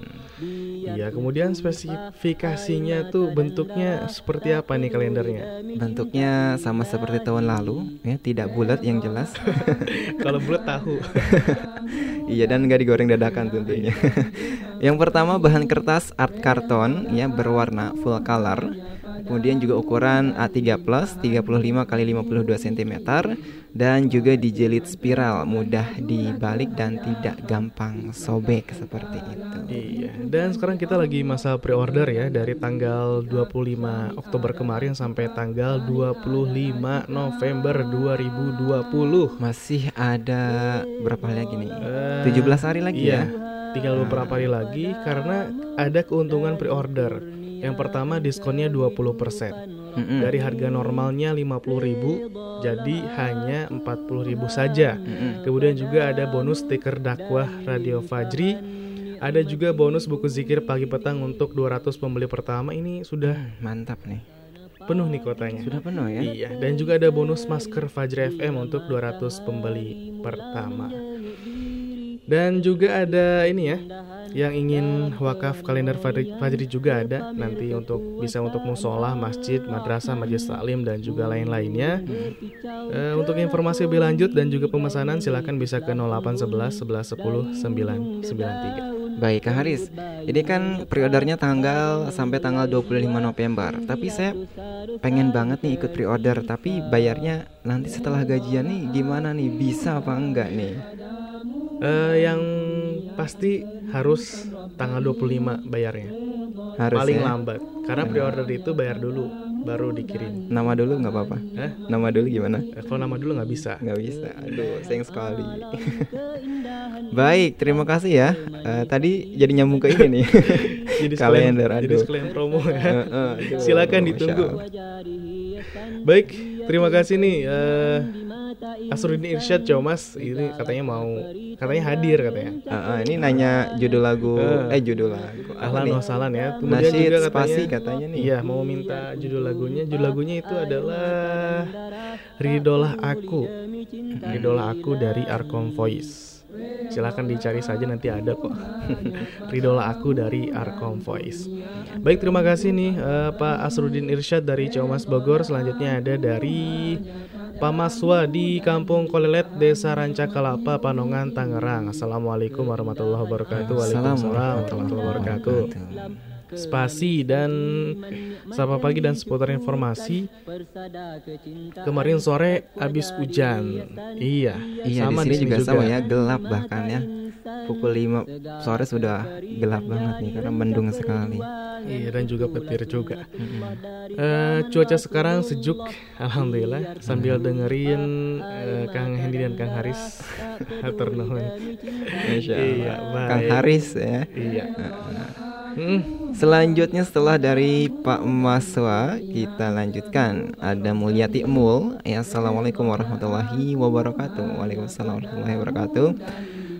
Iya, kemudian spesifikasinya tuh bentuknya seperti apa nih kalendernya? Bentuknya sama seperti tahun lalu, ya tidak bulat yang jelas. Kalau bulat tahu. Iya, dan nggak digoreng dadakan tentunya. Yang pertama bahan kertas art karton, ya berwarna full color. Kemudian juga ukuran A tiga plus, tiga puluh lima kali lima puluh dua sentimeter, dan juga dijilid spiral, mudah dibalik dan tidak gampang sobek, seperti itu. Iya. Dan sekarang kita lagi masa pre-order ya, dari tanggal dua puluh lima Oktober kemarin sampai tanggal dua puluh lima November dua ribu dua puluh. Masih ada berapa hari lagi nih? Uh, tujuh belas hari lagi iya, ya. Tinggal beberapa hari lagi karena ada keuntungan pre-order. Yang pertama diskonnya dua puluh persen, mm-hmm. dari harga normalnya lima puluh ribu jadi hanya empat puluh ribu saja. Mm-hmm. Kemudian juga ada bonus stiker dakwah Radio Fajri. Ada juga bonus buku zikir pagi petang untuk dua ratus pembeli pertama. Ini sudah mantap nih. Penuh nih kotanya. Sudah penuh ya. Iya, dan juga ada bonus masker Fajri F M untuk dua ratus pembeli pertama. Dan juga ada ini ya, yang ingin wakaf kalender Fajri, Fajri juga ada nanti untuk bisa untuk musola, masjid, madrasah, majelis taklim dan juga lain-lainnya. hmm. uh, Untuk informasi lebih lanjut dan juga pemesanan silakan bisa ke nol delapan satu satu, satu satu nol, satu nol sembilan sembilan tiga. Baik Kak Haris, ini kan pre-ordernya tanggal sampai tanggal dua puluh lima November. Tapi saya pengen banget nih ikut pre-order, tapi bayarnya nanti setelah gajian nih gimana nih, bisa apa enggak nih? Uh, yang pasti harus tanggal dua puluh lima bayarnya. Harus paling ya? Lambat. Karena pre-order itu bayar dulu baru dikirim. Nama dulu nggak apa-apa? Hah? Nama dulu gimana? Eh, kalau nama dulu nggak bisa. Nggak bisa. Aduh, sayang sekali. Baik, terima kasih ya. Uh, tadi jadi nyambung ke ini nih. Kalender. Aduh. Jadi sekalian promo ya. uh, uh, Silakan ditunggu. Baik, terima kasih nih uh, Asrudin Irsyad Jawa Mas, ini katanya mau, katanya hadir katanya. Uh, uh, ini nanya judul lagu, uh, eh judul lagu. Ahlan wa sahlan ya. Kemudian Nasid juga katanya, katanya nih. Iya, mau minta judul lagunya. Judul lagunya itu adalah Ridolah Aku. Ridolah Aku dari Arkom Voice. Silahkan dicari saja, nanti ada kok. Ridolah Aku dari Arkom Voice. Baik, terima kasih nih uh, Pak Asrudin Irsyad dari Jawa Mas Bogor. Selanjutnya ada dari Pak Maswa di Kampung Kolelet, Desa Rancakalapa, Panongan, Tangerang. Assalamualaikum warahmatullahi wabarakatuh. Waalaikumsalam warahmatullahi wabarakatuh. Spasi dan Sapa Pagi dan seputar informasi. Kemarin sore habis hujan. Iya, iya sama di sini juga, juga sama ya, gelap bahkan ya. Pukul lima sore sudah gelap banget nih karena mendung sekali. Iya, dan juga petir juga. Mm-hmm. uh, Cuaca sekarang sejuk, alhamdulillah. Sambil dengerin uh, Kang Hendy dan Kang Haris. Insya Allah. Iya, Kang Haris ya. Iya. Hmm. Selanjutnya setelah dari Pak Maswa, kita lanjutkan. Ada Mulyati Emul ya. Assalamualaikum warahmatullahi wabarakatuh. Waalaikumsalam warahmatullahi wabarakatuh.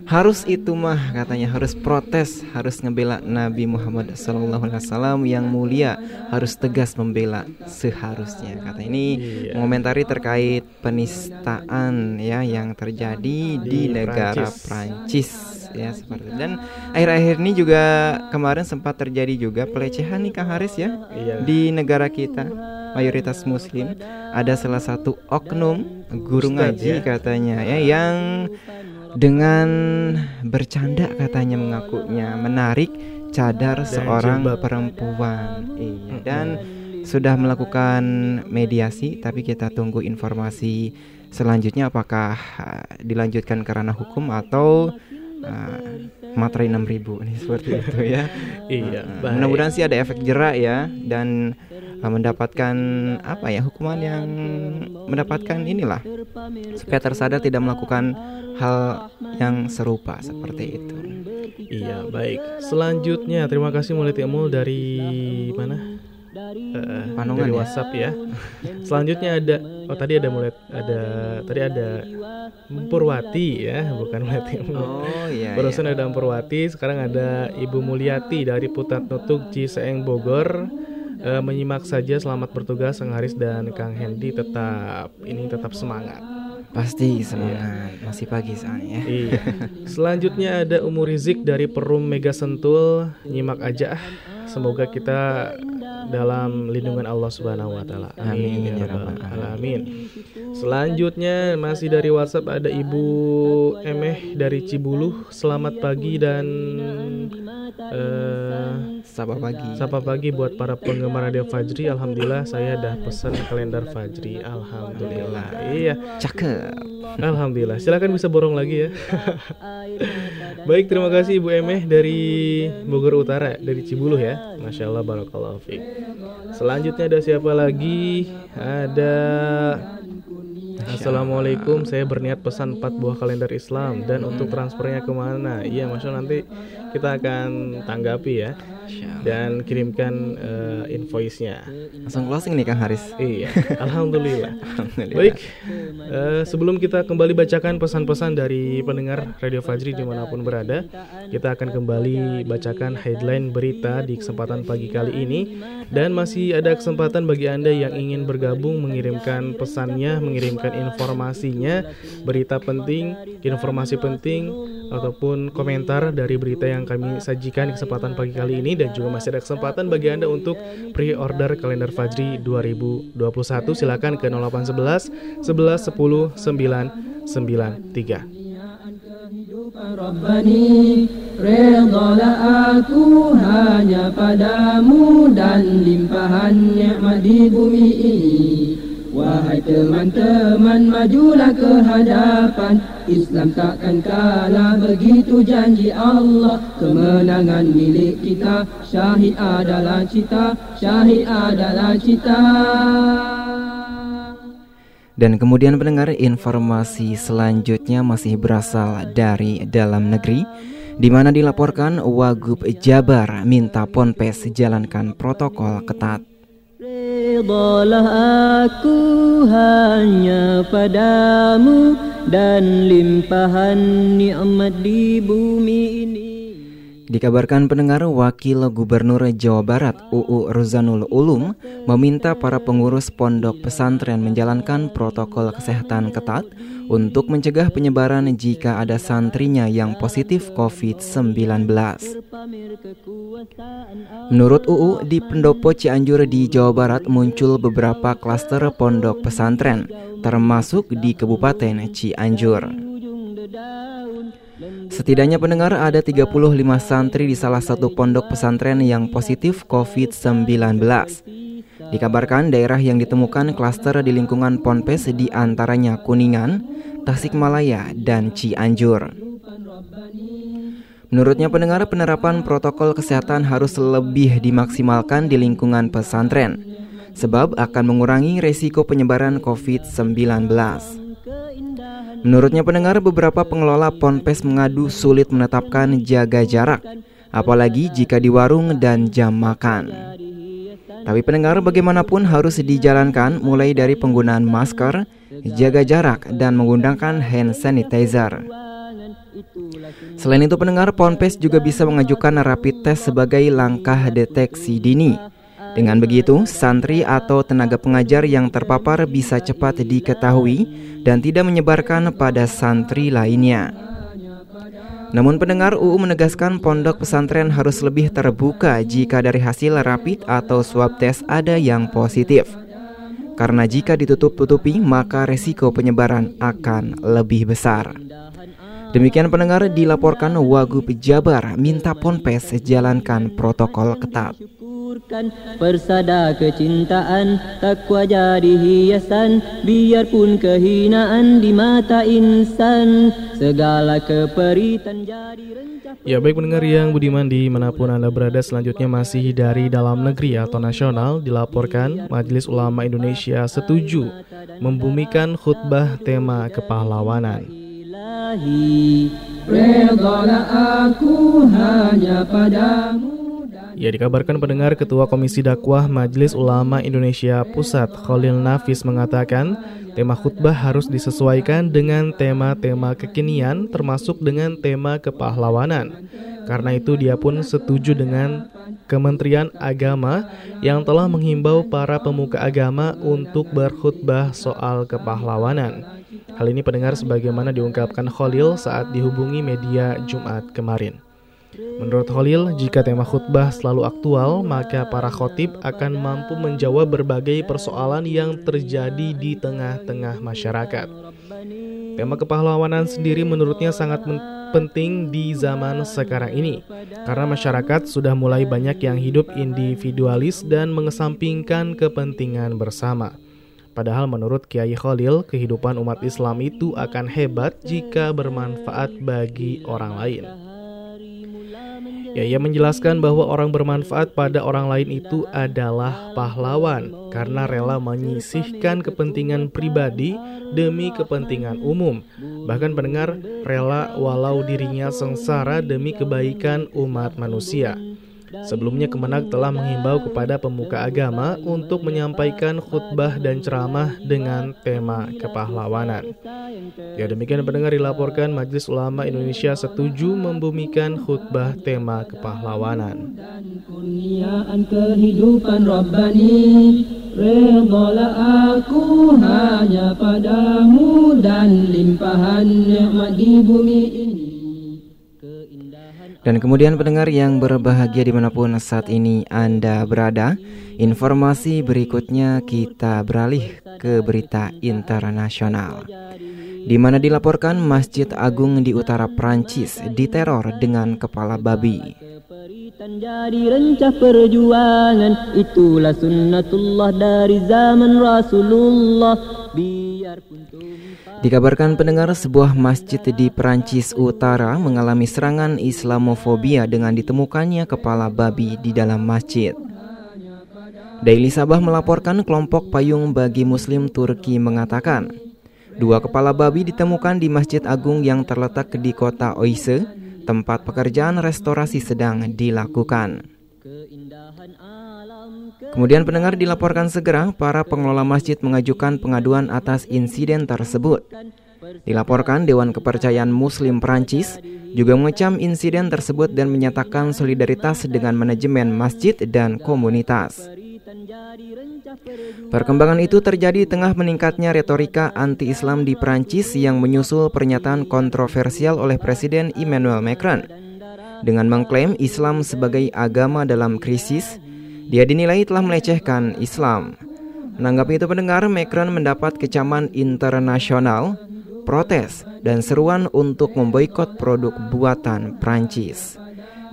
Harus itu mah katanya, harus protes, harus ngebela Nabi Muhammad shallallahu alaihi wasallam yang mulia, harus tegas membela seharusnya. Katanya ini iya. Mengomentari terkait penistaan ya yang terjadi di, di negara Perancis ya seperti itu. Dan akhir-akhir ini juga kemarin sempat terjadi juga pelecehan nih Kang Haris ya, iya. Di negara kita mayoritas muslim ada salah satu oknum guru Ustadz, ngaji ya. Katanya ya yang dengan bercanda katanya mengakunya menarik cadar dan seorang jembab. Perempuan iya. Dan sudah melakukan mediasi, tapi kita tunggu informasi selanjutnya apakah dilanjutkan karena hukum atau Uh, materai enam ribu nih seperti itu ya. Iya. Uh, mudah-mudahan sih ada efek jerak ya dan uh, mendapatkan apa ya hukuman yang mendapatkan inilah supaya tersadar tidak melakukan hal yang serupa seperti itu. Iya, baik. Selanjutnya terima kasih Mulyati Emul dari mana? Uh, Panongan dari ya? WhatsApp ya. Selanjutnya ada oh tadi ada mulai ada tadi ada Empurwati ya, bukan Mulyati. Oh iya. Barusan iya. Ada Empurwati, sekarang ada Ibu Mulyati dari Putatnutuk Ciseeng Bogor. Uh, menyimak saja, selamat bertugas Kang Haris dan Kang Hendy, tetap ini tetap semangat. Pasti semangat, iya. Masih pagi soalnya ya. Iya. Selanjutnya ada Umur Rizik dari Perum Mega Sentul, nyimak aja. Semoga kita dalam lindungan Allah Subhanahu wa taala. Amin ya rabbal alamin. Selanjutnya masih dari WhatsApp ada Ibu Emeh dari Cibuluh. Selamat pagi dan uh, sapa pagi. Sapa pagi buat para penggemar Radio Fajri. Alhamdulillah saya dah pesan kalender Fajri. Alhamdulillah. Iya. Cakep. Alhamdulillah. Silakan bisa borong lagi ya. Baik, terima kasih Ibu Emeh dari Bogor Utara dari Cibuluh ya. Masya Allah barakallahu fiik. Selanjutnya ada siapa lagi? Ada Assalamualaikum, saya berniat pesan empat buah kalender Islam dan untuk transfernya kemana? Iya, Masya Allah nanti kita akan tanggapi ya dan kirimkan uh, invoice-nya. Langsung closing nih Kang Haris. Iya, alhamdulillah. Alhamdulillah. Baik, uh, sebelum kita kembali bacakan pesan-pesan dari pendengar Radio Fajri dimanapun berada, kita akan kembali bacakan headline berita di kesempatan pagi kali ini. Dan masih ada kesempatan bagi Anda yang ingin bergabung, mengirimkan pesannya, mengirimkan informasinya, berita penting, informasi penting, ataupun komentar dari berita yang kami sajikan di kesempatan pagi kali ini. Dan juga masih ada kesempatan bagi Anda untuk pre-order kalender Fajri dua ribu dua puluh satu. Silakan ke nol delapan satu satu, sebelas sepuluh, sembilan sembilan tiga. Rabbani redalah aku hanya padamu dan limpahan nikmat di bumi ini. Wahai teman-teman, majulah ke hadapan, Islam takkan kalah, begitu janji Allah. Kemenangan milik kita, syahid adalah cita, syahid adalah cita. Dan kemudian pendengar, informasi selanjutnya masih berasal dari dalam negeri, di mana dilaporkan Wagub Jabar minta Ponpes jalankan protokol ketat. Ridhalah aku hanya padamu dan limpahan nikmat di bumi ini. Dikabarkan pendengar, Wakil Gubernur Jawa Barat U U Rozanul Ulum meminta para pengurus pondok pesantren menjalankan protokol kesehatan ketat untuk mencegah penyebaran jika ada santrinya yang positif covid sembilan belas. Menurut U U, di pendopo Cianjur di Jawa Barat muncul beberapa klaster pondok pesantren, termasuk di Kabupaten Cianjur. Setidaknya pendengar ada tiga puluh lima santri di salah satu pondok pesantren yang positif covid sembilan belas. Dikabarkan daerah yang ditemukan klaster di lingkungan Ponpes di antaranya Kuningan, Tasikmalaya, dan Cianjur. Menurutnya pendengar, penerapan protokol kesehatan harus lebih dimaksimalkan di lingkungan pesantren, sebab akan mengurangi resiko penyebaran covid sembilan belas. Menurutnya pendengar, beberapa pengelola ponpes mengadu sulit menetapkan jaga jarak, apalagi jika di warung dan jam makan. Tapi pendengar, bagaimanapun harus dijalankan mulai dari penggunaan masker, jaga jarak, dan menggunakan hand sanitizer. Selain itu pendengar, ponpes juga bisa mengajukan rapid test sebagai langkah deteksi dini. Dengan begitu, santri atau tenaga pengajar yang terpapar bisa cepat diketahui dan tidak menyebarkan pada santri lainnya. Namun pendengar, U U menegaskan pondok pesantren harus lebih terbuka jika dari hasil rapid atau swab test ada yang positif. Karena jika ditutup-tutupi, maka resiko penyebaran akan lebih besar. Demikian pendengar, dilaporkan Wagub Jabar minta ponpes jalankan protokol ketat. Persada kecintaan, takwa jadi hiasan, biarpun kehinaan di mata insan, segala keperitan jadi rencah. Ya baik pendengar yang budiman dimanapun Anda berada, selanjutnya masih dari dalam negeri atau nasional. Dilaporkan Majelis Ulama Indonesia setuju membumikan khutbah tema kepahlawanan. Redalah aku hanya padamu. Ya, dikabarkan pendengar, Ketua Komisi Dakwah Majelis Ulama Indonesia Pusat Khalil Nafis mengatakan tema khutbah harus disesuaikan dengan tema-tema kekinian, termasuk dengan tema kepahlawanan. Karena itu dia pun setuju dengan Kementerian Agama yang telah menghimbau para pemuka agama untuk berkhutbah soal kepahlawanan. Hal ini pendengar sebagaimana diungkapkan Khalil saat dihubungi media Jumat kemarin. Menurut Khalil, jika tema khutbah selalu aktual, maka para khotib akan mampu menjawab berbagai persoalan yang terjadi di tengah-tengah masyarakat. Tema kepahlawanan sendiri menurutnya sangat penting di zaman sekarang ini, karena masyarakat sudah mulai banyak yang hidup individualis dan mengesampingkan kepentingan bersama. Padahal menurut Kiai Khalil, kehidupan umat Islam itu akan hebat jika bermanfaat bagi orang lain. Ya, ia menjelaskan bahwa orang bermanfaat pada orang lain itu adalah pahlawan, karena rela menyisihkan kepentingan pribadi demi kepentingan umum. Bahkan pendengar, rela walau dirinya sengsara demi kebaikan umat manusia. Sebelumnya Kemenag telah menghimbau kepada pemuka agama untuk menyampaikan khutbah dan ceramah dengan tema kepahlawanan. Ya demikian pendengar, dilaporkan Majelis Ulama Indonesia setuju membumikan khutbah tema kepahlawanan. Redalah aku hanya padamu dan limpahan nikmat di bumi ini. Dan kemudian pendengar yang berbahagia dimanapun saat ini Anda berada, informasi berikutnya kita beralih ke berita internasional, di mana dilaporkan Masjid Agung di utara Perancis diteror dengan kepala babi. Jadi rencah perjuangan, itulah sunnatullah dari zaman Rasulullah. Dikabarkan pendengar, sebuah masjid di Perancis Utara mengalami serangan Islamofobia dengan ditemukannya kepala babi di dalam masjid. Daily Sabah melaporkan kelompok payung bagi Muslim Turki mengatakan, dua kepala babi ditemukan di Masjid Agung yang terletak di kota Oise, tempat pekerjaan restorasi sedang dilakukan. Kemudian pendengar, dilaporkan segera para pengelola masjid mengajukan pengaduan atas insiden tersebut. Dilaporkan Dewan Kepercayaan Muslim Perancis juga mengecam insiden tersebut dan menyatakan solidaritas dengan manajemen masjid dan komunitas. Perkembangan itu terjadi di tengah meningkatnya retorika anti-Islam di Perancis yang menyusul pernyataan kontroversial oleh Presiden Emmanuel Macron. Dengan mengklaim Islam sebagai agama dalam krisis, dia dinilai telah melecehkan Islam. Menanggapi itu pendengar, Macron mendapat kecaman internasional, protes, dan seruan untuk memboikot produk buatan Perancis.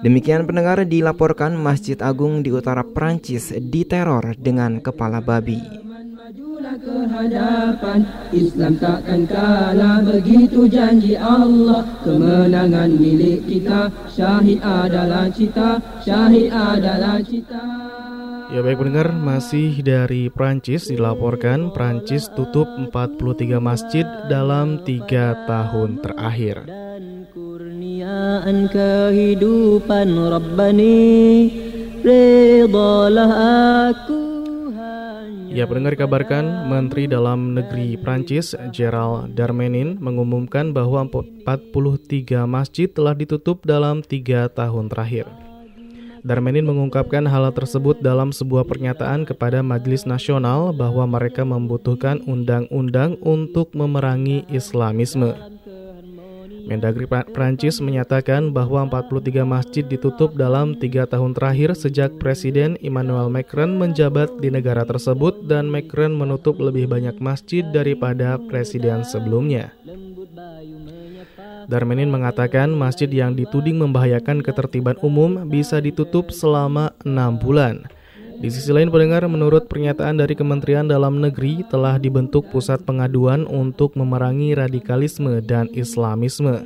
Demikian pendengar, dilaporkan Masjid Agung di utara Perancis diteror dengan kepala babi. Islam takkan kalah, begitu janji Allah. Kemenangan milik kita, syahid adalah cita, syahid adalah cita. Ya baik pendengar, masih dari Perancis, dilaporkan Perancis tutup empat puluh tiga masjid dalam tiga tahun terakhir. Ya pendengar, dikabarkan Menteri Dalam Negeri Perancis Gérald Darmanin mengumumkan bahwa empat puluh tiga masjid telah ditutup dalam tiga tahun terakhir. Darmanin mengungkapkan hal tersebut dalam sebuah pernyataan kepada Majelis Nasional bahwa mereka membutuhkan undang-undang untuk memerangi Islamisme. Mendagri Perancis menyatakan bahwa empat puluh tiga masjid ditutup dalam tiga tahun terakhir sejak Presiden Emmanuel Macron menjabat di negara tersebut, dan Macron menutup lebih banyak masjid daripada presiden sebelumnya. Darmanin mengatakan masjid yang dituding membahayakan ketertiban umum bisa ditutup selama enam bulan. Di sisi lain pendengar, menurut pernyataan dari Kementerian Dalam Negeri telah dibentuk pusat pengaduan untuk memerangi radikalisme dan Islamisme.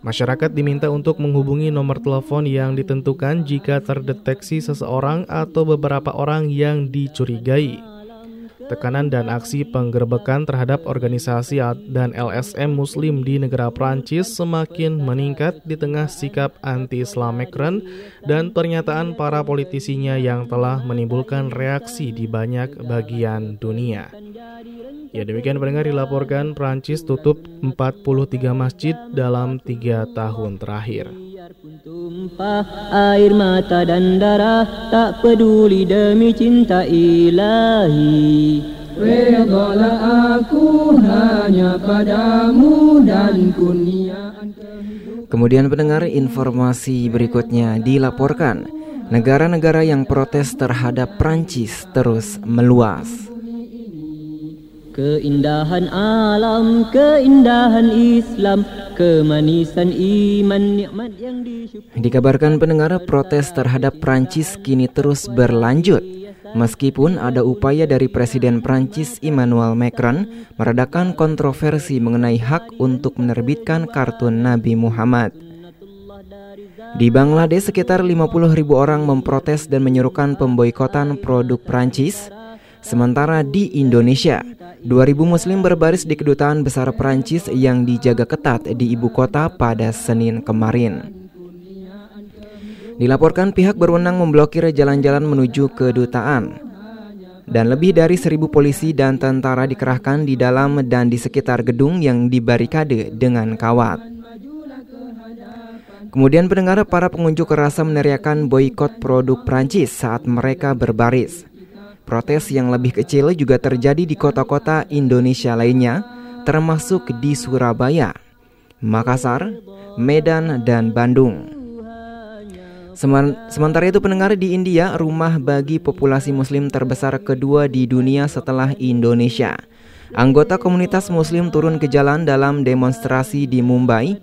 Masyarakat diminta untuk menghubungi nomor telepon yang ditentukan jika terdeteksi seseorang atau beberapa orang yang dicurigai. Tekanan dan aksi penggerbekan terhadap organisasi dan L S M Muslim di negara Perancis semakin meningkat di tengah sikap anti-Islam Macron dan pernyataan para politisinya yang telah menimbulkan reaksi di banyak bagian dunia. Ya demikian pendengar, dilaporkan Perancis tutup empat puluh tiga masjid dalam tiga tahun terakhir. Tumpah air mata dan darah, tak peduli demi cinta ilahi. Redolah aku hanya padamu dan kurniaan. Kemudian pendengar, informasi berikutnya dilaporkan negara-negara yang protes terhadap Perancis terus meluas. Keindahan alam, keindahan Islam, kemanisan iman, nikmat yang disyukuri. Dikabarkan pendengar, protes terhadap Perancis kini terus berlanjut. Meskipun ada upaya dari Presiden Perancis Emmanuel Macron meredakan kontroversi mengenai hak untuk menerbitkan kartun Nabi Muhammad. Di Bangladesh, sekitar lima puluh ribu orang memprotes dan menyerukan pemboikotan produk Perancis. Sementara di Indonesia, dua ribu Muslim berbaris di kedutaan besar Perancis yang dijaga ketat di ibu kota pada Senin kemarin. Dilaporkan pihak berwenang memblokir jalan-jalan menuju kedutaan. Dan lebih dari seribu polisi dan tentara dikerahkan di dalam dan di sekitar gedung yang dibarikade dengan kawat. Kemudian pendengar, para pengunjuk rasa meneriakan boikot produk Perancis saat mereka berbaris. Protes yang lebih kecil juga terjadi di kota-kota Indonesia lainnya, termasuk di Surabaya, Makassar, Medan, dan Bandung. Sementara itu pendengar, di India, rumah bagi populasi muslim terbesar kedua di dunia setelah Indonesia. Anggota komunitas muslim turun ke jalan dalam demonstrasi di Mumbai,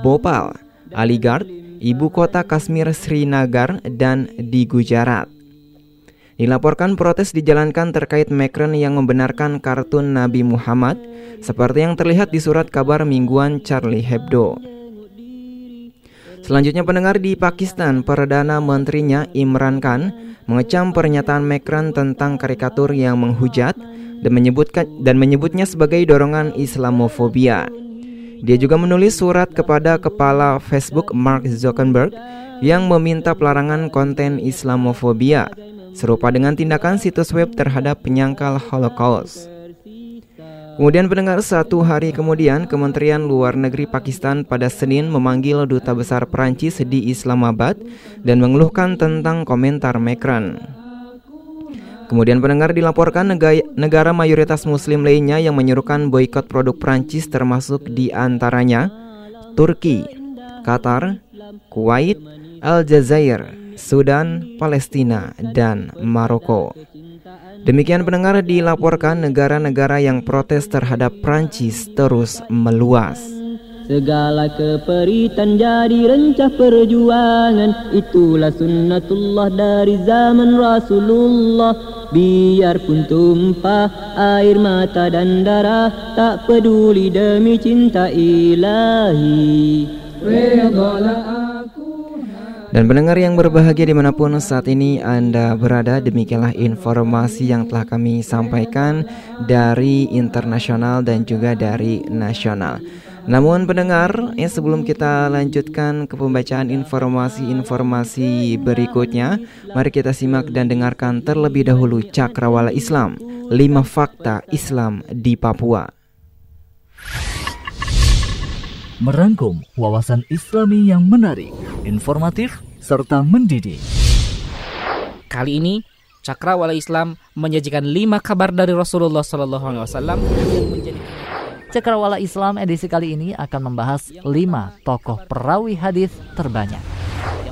Bhopal, Aligarh, ibu kota Kashmir Srinagar, dan di Gujarat. Dilaporkan protes dijalankan terkait Macron yang membenarkan kartun Nabi Muhammad seperti yang terlihat di surat kabar mingguan Charlie Hebdo. Selanjutnya pendengar, di Pakistan, Perdana Menterinya Imran Khan mengecam pernyataan Macron tentang karikatur yang menghujat dan menyebutkan dan menyebutnya sebagai dorongan Islamofobia. Dia juga menulis surat kepada kepala Facebook Mark Zuckerberg yang meminta pelarangan konten Islamofobia serupa dengan tindakan situs web terhadap penyangkal Holocaust. Kemudian pendengar, satu hari kemudian Kementerian Luar Negeri Pakistan pada Senin memanggil Duta Besar Perancis di Islamabad dan mengeluhkan tentang komentar Macron. Kemudian pendengar, dilaporkan negara mayoritas muslim lainnya yang menyerukan boikot produk Perancis termasuk di antaranya Turki, Qatar, Kuwait, Aljazair, Sudan, Palestina, dan Maroko. Demikian pendengar, dilaporkan negara-negara yang protes terhadap Perancis terus meluas. Segala keperitan jadi rencah perjuangan, itulah sunnatullah dari zaman Rasulullah. Biarpun tumpah air mata dan darah, tak peduli demi cinta ilahi. Dan pendengar yang berbahagia dimanapun saat ini Anda berada, demikianlah informasi yang telah kami sampaikan dari internasional dan juga dari nasional. Namun pendengar, eh, sebelum kita lanjutkan ke pembacaan informasi-informasi berikutnya, mari kita simak dan dengarkan terlebih dahulu Cakrawala Islam, lima fakta Islam di Papua. Merangkum wawasan Islami yang menarik, informatif, serta mendidik. Kali ini, Cakrawala Islam menyajikan lima kabar dari Rasulullah shallallahu alaihi wasallam. Cakrawala Islam edisi kali ini akan membahas lima tokoh perawi hadis terbanyak.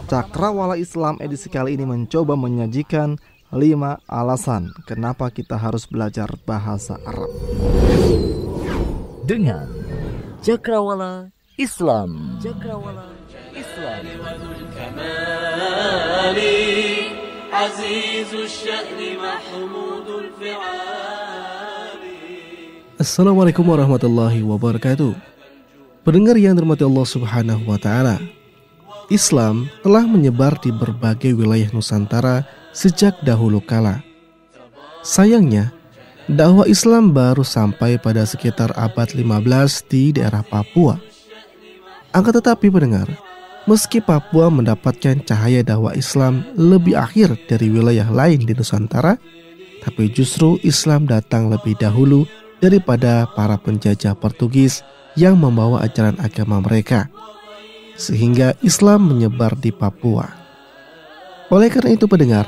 Cakrawala Islam edisi kali ini mencoba menyajikan lima alasan kenapa kita harus belajar bahasa Arab. Dengan Cakrawala Islam. Cakrawala Islam. Assalamualaikum warahmatullahi wabarakatuh. Pendengar yang dirahmati Allah Subhanahu wa taala. Islam telah menyebar di berbagai wilayah Nusantara sejak dahulu kala. Sayangnya, dakwah Islam baru sampai pada sekitar abad lima belas di daerah Papua. Akan tetapi pendengar, meski Papua mendapatkan cahaya dakwah Islam lebih akhir dari wilayah lain di Nusantara, tapi justru Islam datang lebih dahulu daripada para penjajah Portugis yang membawa ajaran agama mereka, sehingga Islam menyebar di Papua. Oleh karena itu pendengar,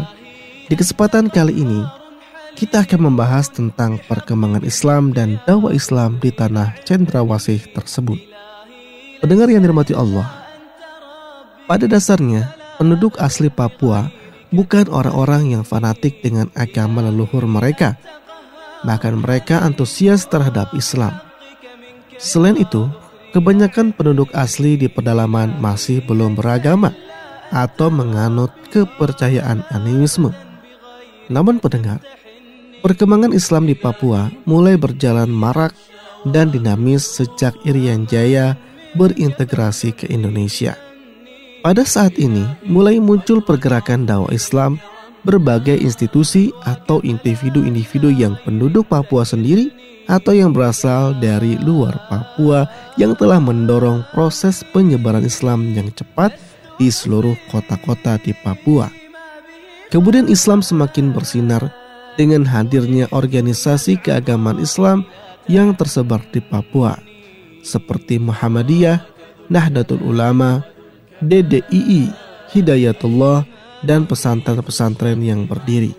di kesempatan kali ini kita akan membahas tentang perkembangan Islam dan dakwah Islam di tanah cendrawasih tersebut. Pendengar yang dirahmati Allah, pada dasarnya penduduk asli Papua bukan orang-orang yang fanatik dengan agama leluhur mereka, bahkan mereka antusias terhadap Islam. Selain itu, kebanyakan penduduk asli di pedalaman masih belum beragama atau menganut kepercayaan animisme. Namun pendengar, perkembangan Islam di Papua mulai berjalan marak dan dinamis sejak Irian Jaya berintegrasi ke Indonesia. Pada saat ini mulai muncul pergerakan dakwah Islam, berbagai institusi atau individu-individu yang penduduk Papua sendiri atau yang berasal dari luar Papua yang telah mendorong proses penyebaran Islam yang cepat di seluruh kota-kota di Papua. Kemudian Islam semakin bersinar dengan hadirnya organisasi keagamaan Islam yang tersebar di Papua seperti Muhammadiyah, Nahdlatul Ulama, D D I I, Hidayatullah, dan pesantren-pesantren yang berdiri.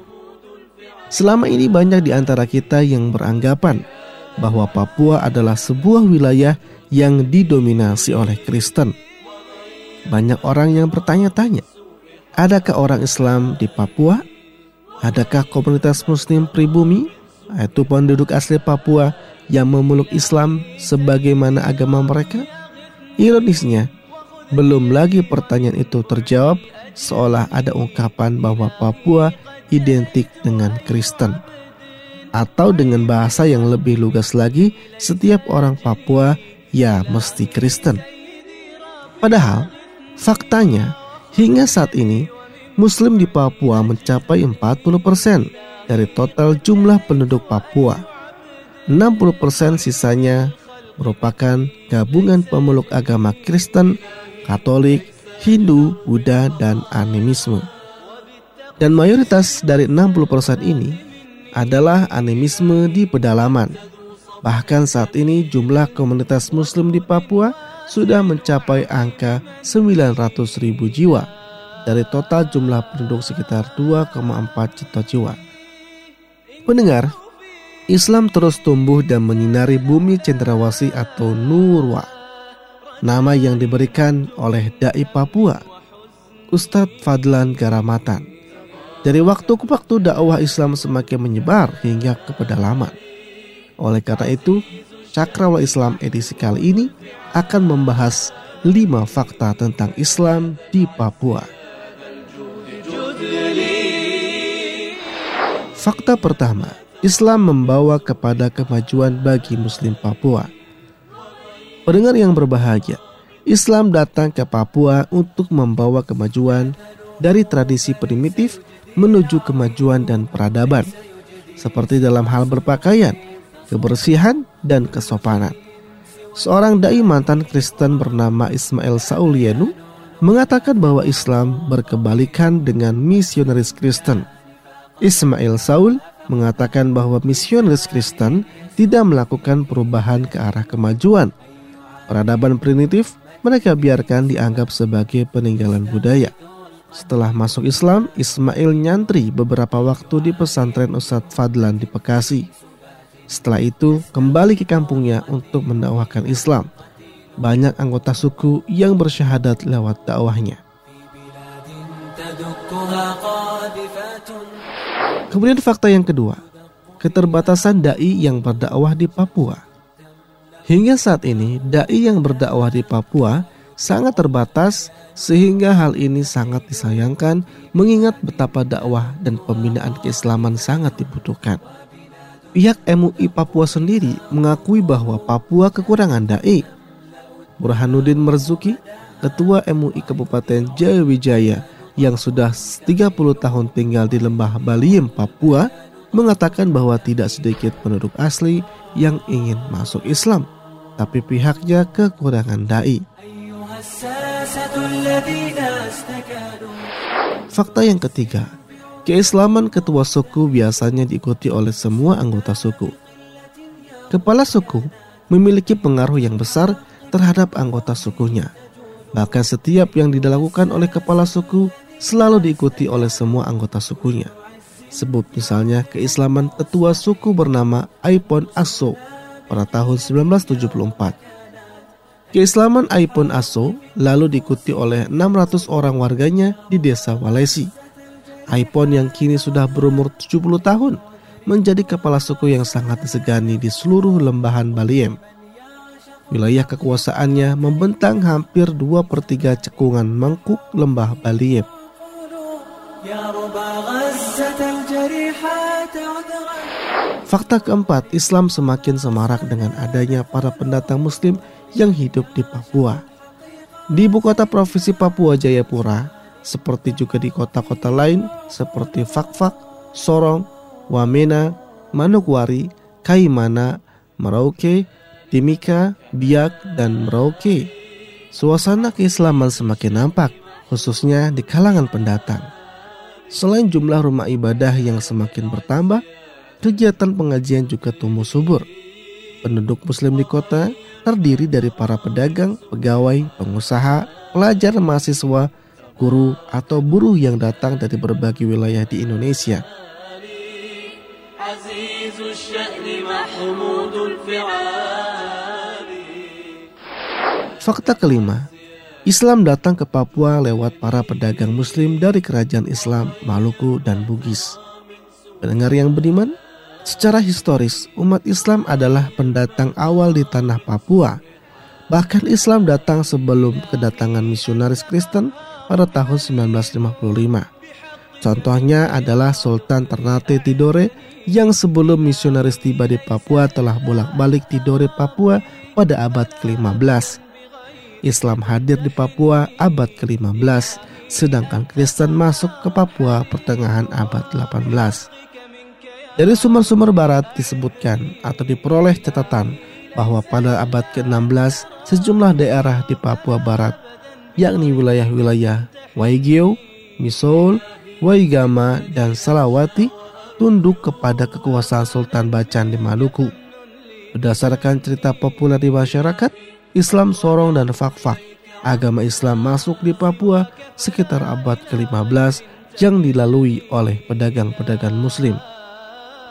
Selama ini banyak di antara kita yang beranggapan bahwa Papua adalah sebuah wilayah yang didominasi oleh Kristen. Banyak orang yang bertanya-tanya, adakah orang Islam di Papua? Adakah komunitas muslim pribumi, yaitu penduduk asli Papua yang memeluk Islam sebagaimana agama mereka? Ironisnya, belum lagi pertanyaan itu terjawab seolah ada ungkapan bahwa Papua identik dengan Kristen. Atau dengan bahasa yang lebih lugas lagi, setiap orang Papua ya mesti Kristen. Padahal, faktanya hingga saat ini Muslim di Papua mencapai empat puluh persen dari total jumlah penduduk Papua. enam puluh persen sisanya merupakan gabungan pemeluk agama Kristen, Katolik, Hindu, Buddha, dan animisme. Dan mayoritas dari enam puluh persen ini adalah animisme di pedalaman. Bahkan saat ini jumlah komunitas muslim di Papua sudah mencapai angka sembilan ratus ribu jiwa dari total jumlah penduduk sekitar dua koma empat juta jiwa. Pendengar, Islam terus tumbuh dan menyinari bumi cendrawasih atau Nurwa, nama yang diberikan oleh dai Papua, Ustadz Fadlan Garamatan. Dari waktu ke waktu dakwah Islam semakin menyebar hingga ke pedalaman. Oleh karena itu, Cakrawala Islam edisi kali ini akan membahas lima fakta tentang Islam di Papua. Fakta pertama, Islam membawa kepada kemajuan bagi Muslim Papua. Pendengar yang berbahagia, Islam datang ke Papua untuk membawa kemajuan dari tradisi primitif menuju kemajuan dan peradaban, seperti dalam hal berpakaian, kebersihan, dan kesopanan. Seorang dai mantan Kristen bernama Ismail Saul Yenu mengatakan bahwa Islam berkebalikan dengan misionaris Kristen. Ismail Saul mengatakan bahwa misionaris Kristen tidak melakukan perubahan ke arah kemajuan. Peradaban primitif mereka biarkan dianggap sebagai peninggalan budaya. Setelah masuk Islam, Ismail nyantri beberapa waktu di pesantren Ustadz Fadlan di Bekasi. Setelah itu kembali ke kampungnya untuk mendakwahkan Islam. Banyak anggota suku yang bersyahadat lewat dakwahnya. Kemudian fakta yang kedua, keterbatasan dai yang berdakwah di Papua. Hingga saat ini, dai yang berdakwah di Papua sangat terbatas, sehingga hal ini sangat disayangkan mengingat betapa dakwah dan pembinaan keislaman sangat dibutuhkan. Pihak M U I Papua sendiri mengakui bahwa Papua kekurangan dai. Murhanuddin Merzuki, Ketua M U I Kabupaten Jayawijaya, yang sudah tiga puluh tahun tinggal di Lembah Baliem, Papua, mengatakan bahwa tidak sedikit penduduk asli yang ingin masuk Islam, tapi pihaknya kekurangan dai. Fakta yang ketiga, keislaman ketua suku biasanya diikuti oleh semua anggota suku. Kepala suku memiliki pengaruh yang besar terhadap anggota sukunya. Bahkan setiap yang dilakukan oleh kepala suku selalu diikuti oleh semua anggota sukunya. Sebut misalnya keislaman tetua suku bernama Aipon Asso pada tahun seribu sembilan ratus tujuh puluh empat. Keislaman Aipon Asso lalu diikuti oleh enam ratus orang warganya di desa Walesi. Aipon yang kini sudah berumur tujuh puluh tahun menjadi kepala suku yang sangat disegani di seluruh lembahan Baliem. Wilayah kekuasaannya membentang hampir dua per tiga cekungan mengkuk Lembah Baliem. Fakta keempat, Islam semakin semarak dengan adanya para pendatang muslim yang hidup di Papua. Di ibu kota provinsi Papua, Jayapura, seperti juga di kota-kota lain seperti Fakfak, Sorong, Wamena, Manokwari, Kaimana, Merauke, Timika, Biak, dan Merauke. Suasana keislaman semakin nampak, khususnya di kalangan pendatang. Selain jumlah rumah ibadah yang semakin bertambah, kegiatan pengajian juga tumbuh subur. Penduduk muslim di kota terdiri dari para pedagang, pegawai, pengusaha, pelajar, mahasiswa, guru, atau buruh yang datang dari berbagai wilayah di Indonesia. Fakta kelima, Islam datang ke Papua lewat para pedagang muslim dari kerajaan Islam, Maluku, dan Bugis. Pendengar yang beriman, secara historis umat Islam adalah pendatang awal di tanah Papua. Bahkan Islam datang sebelum kedatangan misionaris Kristen pada tahun seribu sembilan ratus lima puluh lima. Contohnya adalah Sultan Ternate Tidore yang sebelum misionaris tiba di Papua telah bolak-balik Tidore Papua pada abad kelima belas. Islam hadir di Papua abad kelima belas, sedangkan Kristen masuk ke Papua pertengahan abad delapan belas. Dari sumber-sumber barat disebutkan atau diperoleh catatan bahwa pada abad keenam belas sejumlah daerah di Papua Barat yakni wilayah-wilayah Waigeo, Misol, Waigama, dan Salawati tunduk kepada kekuasaan Sultan Bacan di Maluku. Berdasarkan cerita populer di masyarakat, Islam Sorong dan Fak-Fak, agama Islam masuk di Papua sekitar abad ke lima belas yang dilalui oleh pedagang-pedagang Muslim.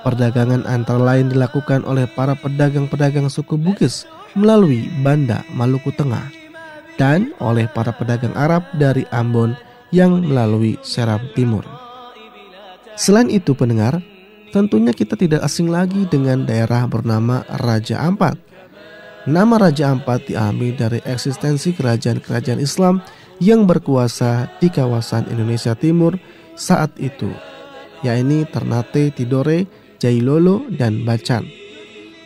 Perdagangan antara lain dilakukan oleh para pedagang-pedagang suku Bugis melalui Banda Maluku Tengah dan oleh para pedagang Arab dari Ambon yang melalui Seram Timur. Selain itu pendengar, tentunya kita tidak asing lagi dengan daerah bernama Raja Ampat. Nama Raja Ampat diambil dari eksistensi kerajaan-kerajaan Islam yang berkuasa di kawasan Indonesia Timur saat itu, yaitu Ternate, Tidore, Jailolo, dan Bacan.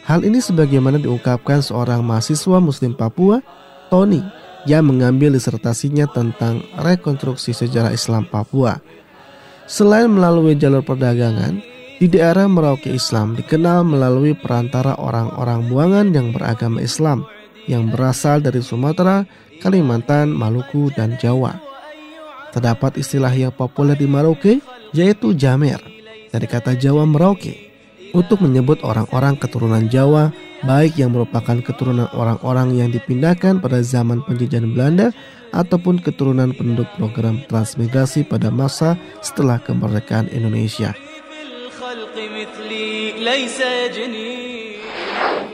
Hal ini sebagaimana diungkapkan seorang mahasiswa Muslim Papua, Tony, yang mengambil disertasinya tentang rekonstruksi sejarah Islam Papua. Selain melalui jalur perdagangan, di daerah Merauke Islam dikenal melalui perantara orang-orang Buangan yang beragama Islam, yang berasal dari Sumatera, Kalimantan, Maluku, dan Jawa. Terdapat istilah yang populer di Merauke, yaitu jamer, dari kata Jawa Merauke, untuk menyebut orang-orang keturunan Jawa, baik yang merupakan keturunan orang-orang yang dipindahkan pada zaman penjajahan Belanda ataupun keturunan penduduk program transmigrasi pada masa setelah kemerdekaan Indonesia.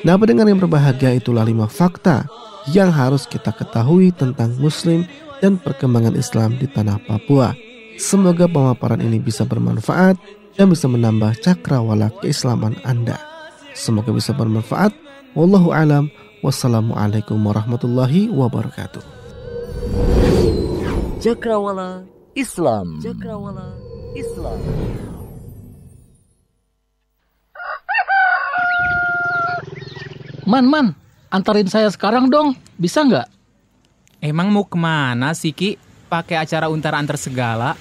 Nah pendengar yang berbahagia, itulah lima fakta yang harus kita ketahui tentang Muslim dan perkembangan Islam di tanah Papua. Semoga pemaparan ini bisa bermanfaat dan bisa menambah cakrawala keislaman Anda. Semoga bisa bermanfaat. Wallahu alam. Wassalamualaikum warahmatullahi wabarakatuh. Cakrawala Islam. Cakrawala Islam. Man, man, antarin saya sekarang dong. Bisa nggak? Emang mau kemana sih, Ki? Pakai acara untar-antar segala.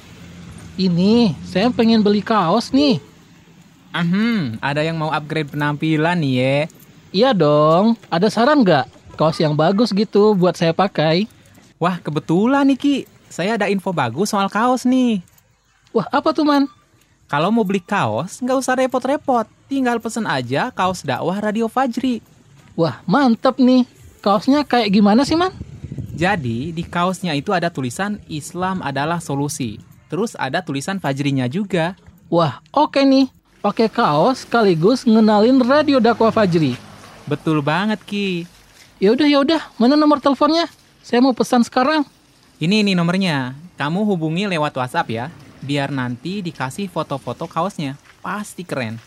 Ini, saya pengen beli kaos nih. Aham, ada yang mau upgrade penampilan nih ya. Iya dong, ada saran gak? Kaos yang bagus gitu buat saya pakai. Wah, kebetulan nih Ki, saya ada info bagus soal kaos nih. Wah, apa tuh Man? Kalau mau beli kaos, gak usah repot-repot. Tinggal pesen aja kaos dakwah Radio Fajri. Wah, mantep nih. Kaosnya kayak gimana sih Man? Jadi, di kaosnya itu ada tulisan Islam adalah solusi. Terus ada tulisan Fajrinya juga. Wah, oke nih. Pakai kaos sekaligus ngenalin Radio Dakwah Fajri. Betul banget, Ki. Yaudah, yaudah. Mana nomor teleponnya? Saya mau pesan sekarang. Ini, ini nomornya. Kamu hubungi lewat WhatsApp ya. Biar nanti dikasih foto-foto kaosnya. Pasti keren.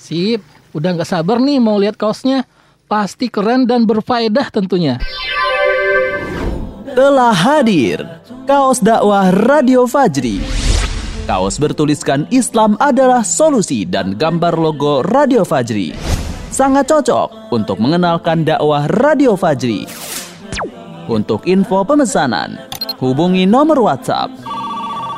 Sip. Udah gak sabar nih mau lihat kaosnya. Pasti keren dan berfaedah tentunya. Telah hadir kaos dakwah Radio Fajri. Kaos bertuliskan Islam adalah solusi dan gambar logo Radio Fajri. Sangat cocok untuk mengenalkan dakwah Radio Fajri. Untuk info pemesanan, hubungi nomor WhatsApp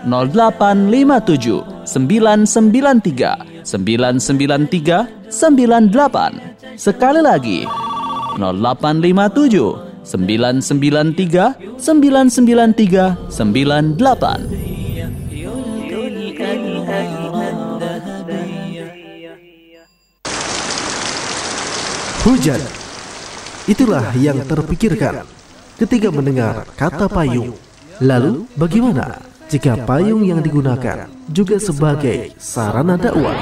nol delapan lima tujuh sembilan sembilan tiga sembilan sembilan tiga sembilan delapan. Sekali lagi nol delapan lima tujuh sembilan sembilan tiga sembilan sembilan tiga sembilan delapan. Hujan, itulah yang terpikirkan ketika mendengar kata payung. Lalu bagaimana jika payung yang digunakan juga sebagai sarana dakwah?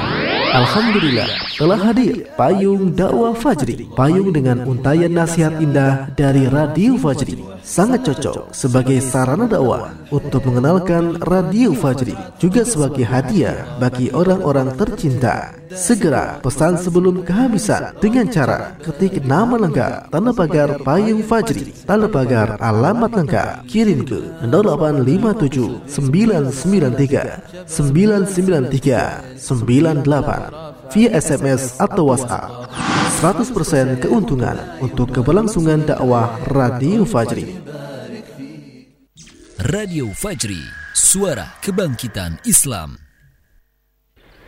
Alhamdulillah, telah hadir payung dakwah Fajri. Payung dengan untayan nasihat indah dari Radio Fajri sangat cocok sebagai sarana dakwah untuk mengenalkan Radio Fajri, juga sebagai hadiah bagi orang-orang tercinta. Segera pesan sebelum kehabisan dengan cara ketik nama lengkap tanda pagar payung Fajri, tanda pagar alamat lengkap, kirim ke nol delapan lima tujuh sembilan sembilan tiga sembilan sembilan tiga sembilan delapan via S M S atau WhatsApp. seratus persen keuntungan untuk keberlangsungan dakwah Radio Fajri. Radio Fajri, suara kebangkitan Islam.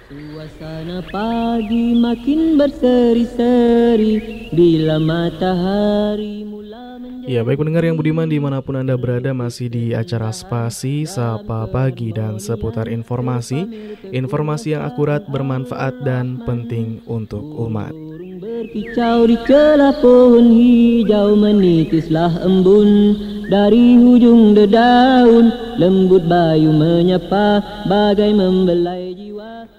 Suasana pagi makin berseri-seri bila matahari mula menjadi... Ya, baik pendengar yang budiman dimanapun Anda berada, masih di acara Spasi, Sapa Pagi dan seputar informasi. Informasi yang akurat, bermanfaat, dan penting untuk umat. Berkicau di celah pohon hijau, menitislah embun dari hujung dedaun, lembut bayu menyapa bagai membelai jiwa.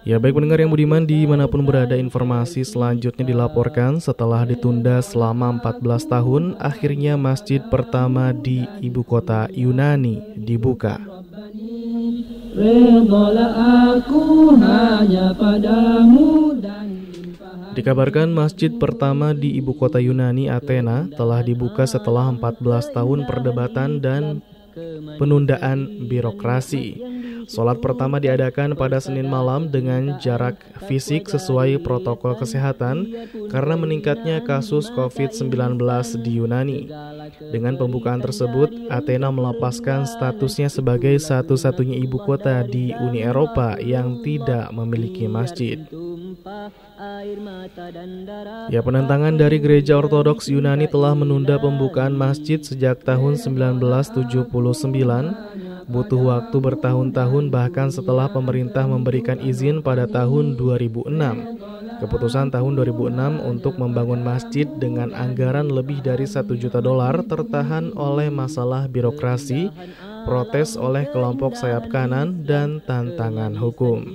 Ya, baik pendengar yang budiman dimanapun berada, informasi selanjutnya dilaporkan setelah ditunda selama empat belas tahun, akhirnya masjid pertama di ibu kota Yunani dibuka. Redolah aku hanya padamu. Dikabarkan masjid pertama di ibu kota Yunani, Athena, telah dibuka setelah empat belas tahun perdebatan dan penundaan birokrasi. Salat pertama diadakan pada Senin malam dengan jarak fisik sesuai protokol kesehatan karena meningkatnya kasus covid sembilan belas di Yunani. Dengan pembukaan tersebut, Athena melepaskan statusnya sebagai satu-satunya ibu kota di Uni Eropa yang tidak memiliki masjid. Ya, penentangan dari Gereja Ortodoks Yunani telah menunda pembukaan masjid sejak tahun seribu sembilan ratus tujuh puluh sembilan. Butuh waktu bertahun-tahun, bahkan setelah pemerintah memberikan izin pada tahun dua ribu enam. Keputusan tahun dua ribu enam untuk membangun masjid dengan anggaran lebih dari satu juta dolar tertahan oleh masalah birokrasi, protes oleh kelompok sayap kanan, dan tantangan hukum.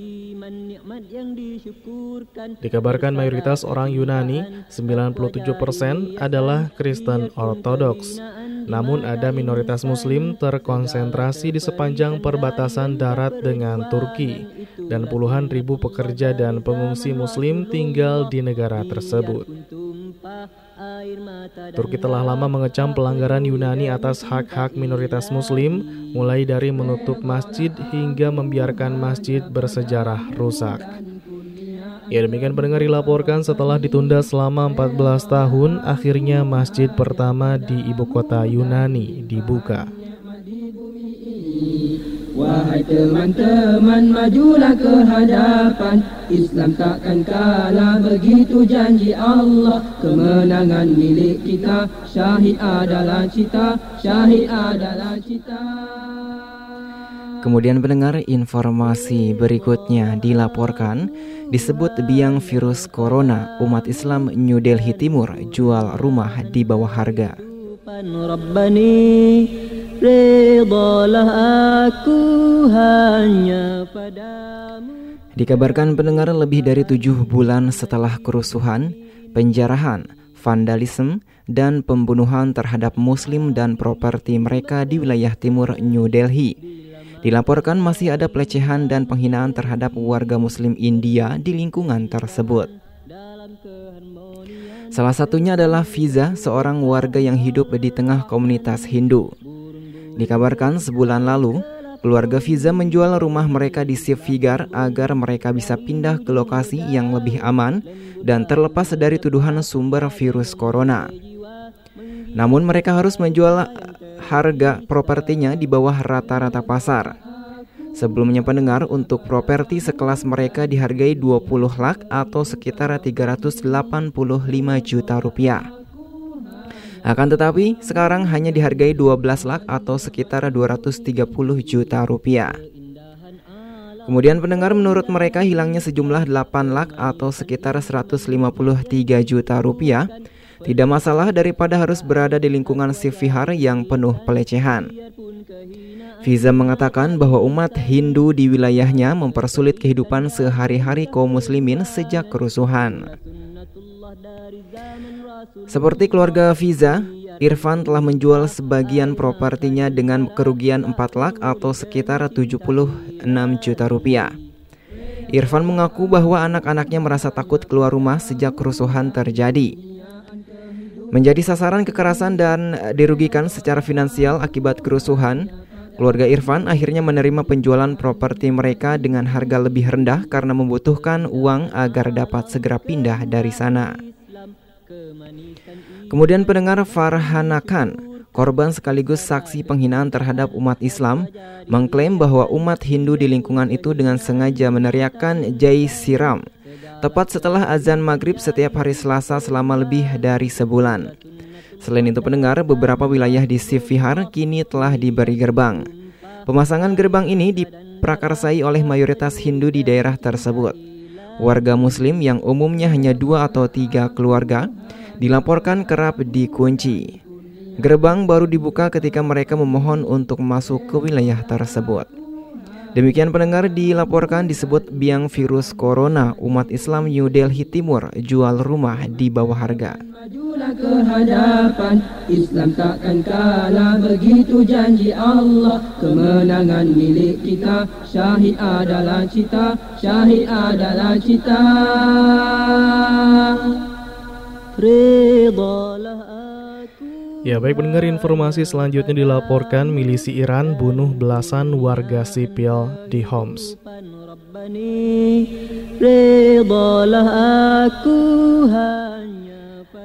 Dikabarkan mayoritas orang Yunani, sembilan puluh tujuh persen adalah Kristen Ortodoks. Namun ada minoritas Muslim terkonsentrasi di sepanjang perbatasan darat dengan Turki, dan puluhan ribu pekerja dan pengungsi Muslim tinggal di negara tersebut. Turki telah lama mengecam pelanggaran Yunani atas hak-hak minoritas Muslim, mulai dari menutup masjid hingga membiarkan masjid bersejarah rusak. Ya, demikian pendengar dilaporkan setelah ditunda selama empat belas tahun, akhirnya masjid pertama di ibu kota Yunani dibuka. Wahai teman-teman, majulah ke hadapan, Islam takkan kalah, begitu janji Allah. Kemenangan milik kita, syahid adalah cita, syahid adalah cita. Kemudian pendengar, informasi berikutnya dilaporkan, disebut biang virus corona, umat Islam New Delhi Timur jual rumah di bawah harga. Dikabarkan pendengar, lebih dari tujuh bulan setelah kerusuhan, penjarahan, vandalisme, dan pembunuhan terhadap muslim dan properti mereka di wilayah timur New Delhi, dilaporkan masih ada pelecehan dan penghinaan terhadap warga muslim India di lingkungan tersebut. Salah satunya adalah Fiza, seorang warga yang hidup di tengah komunitas Hindu. Dikabarkan sebulan lalu, keluarga Fiza menjual rumah mereka di Sivvigar agar mereka bisa pindah ke lokasi yang lebih aman dan terlepas dari tuduhan sumber virus corona. Namun mereka harus menjual harga propertinya di bawah rata-rata pasar. Sebelumnya pendengar, untuk properti sekelas mereka dihargai dua puluh lak atau sekitar tiga ratus delapan puluh lima juta rupiah. Akan tetapi sekarang hanya dihargai dua belas lak atau sekitar dua ratus tiga puluh juta rupiah. Kemudian pendengar, menurut mereka hilangnya sejumlah delapan lak atau sekitar seratus lima puluh tiga juta rupiah tidak masalah daripada harus berada di lingkungan Sivvigar yang penuh pelecehan. Fiza mengatakan bahwa umat Hindu di wilayahnya mempersulit kehidupan sehari-hari kaum muslimin sejak kerusuhan. Seperti keluarga Fiza, Irfan telah menjual sebagian propertinya dengan kerugian empat lak atau sekitar tujuh puluh enam juta rupiah. Irfan mengaku bahwa anak-anaknya merasa takut keluar rumah sejak kerusuhan terjadi. Menjadi sasaran kekerasan dan dirugikan secara finansial akibat kerusuhan, keluarga Irfan akhirnya menerima penjualan properti mereka dengan harga lebih rendah karena membutuhkan uang agar dapat segera pindah dari sana. Kemudian pendengar, Farhana Khan, korban sekaligus saksi penghinaan terhadap umat Islam, mengklaim bahwa umat Hindu di lingkungan itu dengan sengaja meneriakkan Jai Siram tepat setelah azan maghrib setiap hari Selasa selama lebih dari sebulan. Selain itu pendengar, beberapa wilayah di Sivihar kini telah diberi gerbang. Pemasangan gerbang ini diprakarsai oleh mayoritas Hindu di daerah tersebut. Warga Muslim yang umumnya hanya dua atau tiga keluarga dilaporkan kerap dikunci. Gerbang baru dibuka ketika mereka memohon untuk masuk ke wilayah tersebut. Demikian pendengar, dilaporkan disebut biang virus corona, umat Islam New Delhi Timur jual rumah di bawah harga. Islam takkan kalah, begitu janji Allah, kemenangan milik kita, syahid adalah cita, syahid adalah cita. Ridhalah. Ya baik pendengar, informasi selanjutnya dilaporkan milisi Iran bunuh belasan warga sipil di Homs.